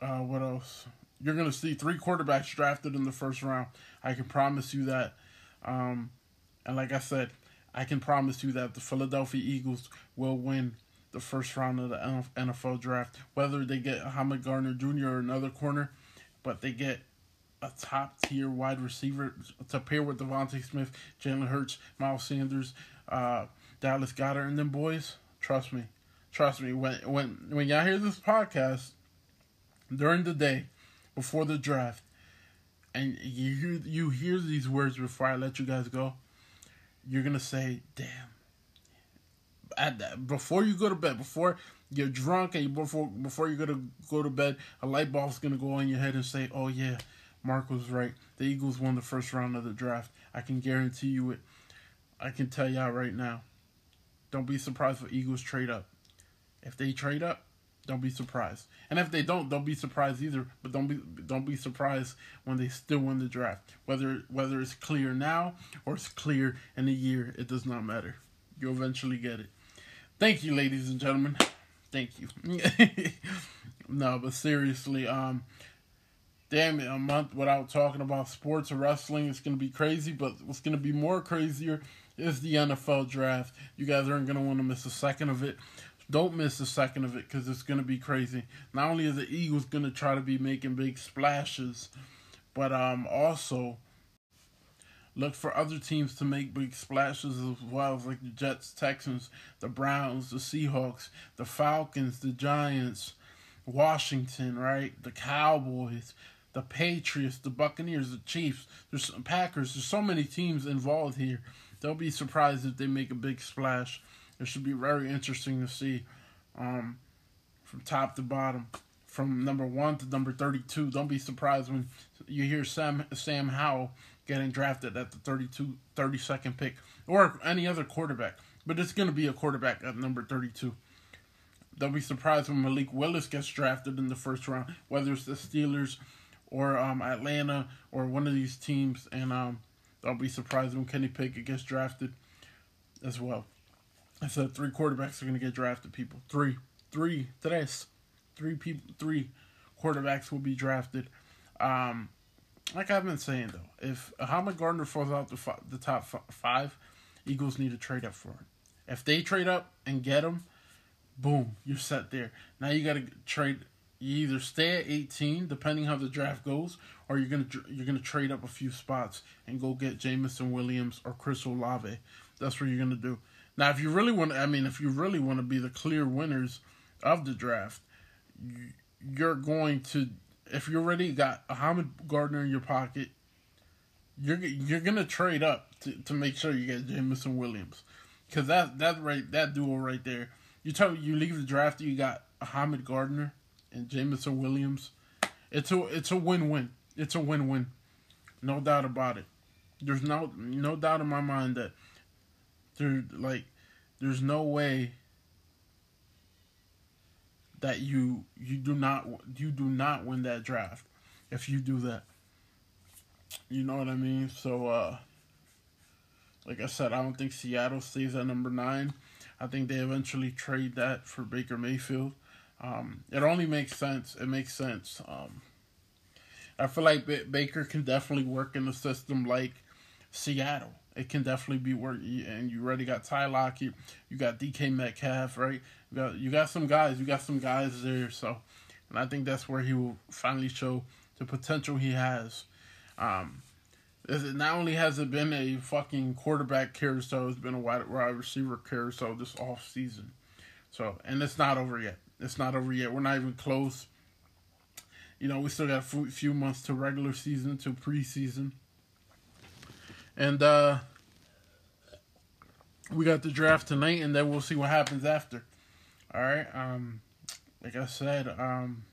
uh, what else? You're going to see three quarterbacks drafted in the first round. I can promise you that. Um, and like I said, I can promise you that the Philadelphia Eagles will win the first round of the N F L draft, whether they get Ahmad Gardner Junior or another corner, but they get a top-tier wide receiver to pair with Devontae Smith, Jalen Hurts, Miles Sanders, Uh, Dallas Goedert, and them boys. Trust me, trust me. When when when y'all hear this podcast during the day, before the draft, and you hear, you hear these words before I let you guys go, you're gonna say, "Damn!" At that, before you go to bed, before you're drunk, and you, before before you're gonna go to bed, a light bulb's gonna go on your head and say, "Oh yeah, Mark was right. The Eagles won the first round of the draft. I can guarantee you it." I can tell y'all right now, don't be surprised if Eagles trade up. If they trade up, don't be surprised. And if they don't, don't be surprised either. But don't be don't be surprised when they still win the draft. Whether whether it's clear now or it's clear in a year, it does not matter. You'll eventually get it. Thank you, ladies and gentlemen. Thank you. No, but seriously, um, damn it, a month without talking about sports or wrestling, it's going to be crazy, but what's going to be more crazier is the N F L draft. You guys aren't going to want to miss a second of it. Don't miss a second of it because it's going to be crazy. Not only are the Eagles going to try to be making big splashes, but um, also look for other teams to make big splashes as well, like the Jets, Texans, the Browns, the Seahawks, the Falcons, the Giants, Washington, right? The Cowboys, the Patriots, the Buccaneers, the Chiefs, there's Packers. There's so many teams involved here. They'll be surprised if they make a big splash. It should be very interesting to see um, from top to bottom, from number one to number thirty-two. Don't be surprised when you hear Sam Sam Howell getting drafted at the thirty-second pick or any other quarterback. But it's going to be a quarterback at number thirty-two. Don't be surprised when Malik Willis gets drafted in the first round, whether it's the Steelers or um, Atlanta or one of these teams. And um, don't be surprised when Kenny Pickett gets drafted as well. I said three quarterbacks are going to get drafted, people. Three. Three. Tres. Three people. Three quarterbacks will be drafted. Um, like I've been saying, though, if Ahmad Gardner falls out the, f- the top f- five, Eagles need to trade up for him. If they trade up and get him, boom, you're set there. Now you got to trade. You either stay at eighteen, depending how the draft goes, or you're gonna you're gonna trade up a few spots and go get Jamison Williams or Chris Olave. That's what you're gonna do. Now, if you really want, I mean, if you really want to be the clear winners of the draft, you're going to. If you already got Ahmad Gardner in your pocket, you're you're gonna trade up to, to make sure you get Jamison Williams, because that that right that duo right there. You tell you leave the draft, you got Ahmad Gardner and Jamison Williams. It's a it's a win-win. It's a win-win, no doubt about it. There's no no doubt in my mind that there like there's no way that you you do not you do not win that draft if you do that. You know what I mean? So, uh, like I said, I don't think Seattle stays at number nine. I think they eventually trade that for Baker Mayfield. Um, it only makes sense. It makes sense. Um, I feel like B- Baker can definitely work in a system like Seattle. It can definitely be work. And you already got Ty Lockett. You got D K Metcalf, right? You got you got some guys. You got some guys there. So, and I think that's where he will finally show the potential he has. Um, It not only has it been a fucking quarterback carousel, it's been a wide receiver carousel this offseason. So, and it's not over yet. It's not over yet. We're not even close. You know, we still got a few months to regular season, to preseason. And uh, we got the draft tonight, and then we'll see what happens after. All right? Um, like I said, um,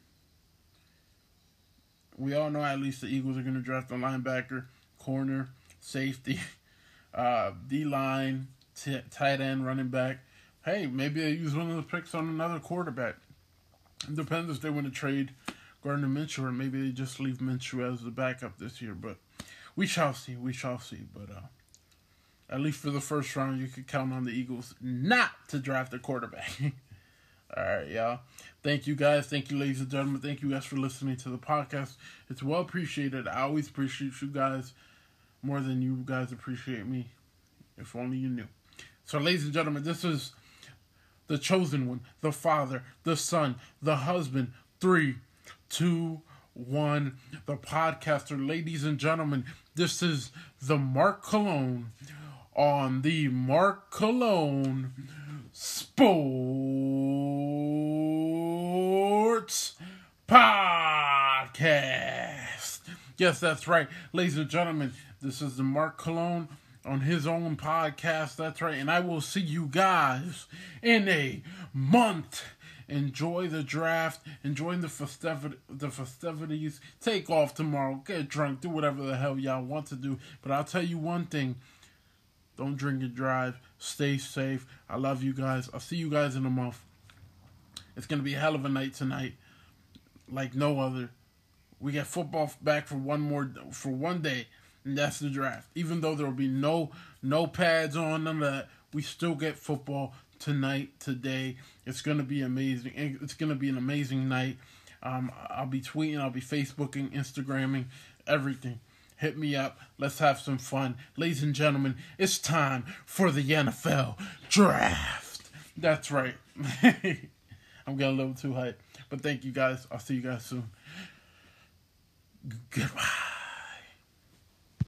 we all know at least the Eagles are going to draft a linebacker, corner, safety, uh, D-line, t- tight end, running back. Hey, maybe they use one of the picks on another quarterback. It depends if they want to trade Gardner Minshew, or maybe they just leave Minshew as the backup this year. But we shall see. We shall see. But uh, at least for the first round, you could count on the Eagles not to draft a quarterback. All right, y'all. Thank you, guys. Thank you, ladies and gentlemen. Thank you guys for listening to the podcast. It's well appreciated. I always appreciate you guys. More than you guys appreciate me. If only you knew. So, ladies and gentlemen, this is the chosen one, the father, the son, the husband. Three, two, one. The podcaster, ladies and gentlemen, this is the Mark Cologne on the Mark Cologne Sports Podcast. Yes, that's right, ladies and gentlemen. This is the Mark Cologne on his own podcast. That's right. And I will see you guys in a month. Enjoy the draft. Enjoy the festivi- the festivities. Take off tomorrow. Get drunk. Do whatever the hell y'all want to do. But I'll tell you one thing. Don't drink and drive. Stay safe. I love you guys. I'll see you guys in a month. It's going to be a hell of a night tonight. Like no other. We get football back for one more for one day. And that's the draft. Even though there will be no no pads on, none of that, we still get football tonight, today. It's going to be amazing. It's going to be an amazing night. Um, I'll be tweeting. I'll be Facebooking, Instagramming, everything. Hit me up. Let's have some fun. Ladies and gentlemen, it's time for the N F L Draft. That's right. I'm getting a little too hyped. But thank you guys. I'll see you guys soon. Goodbye.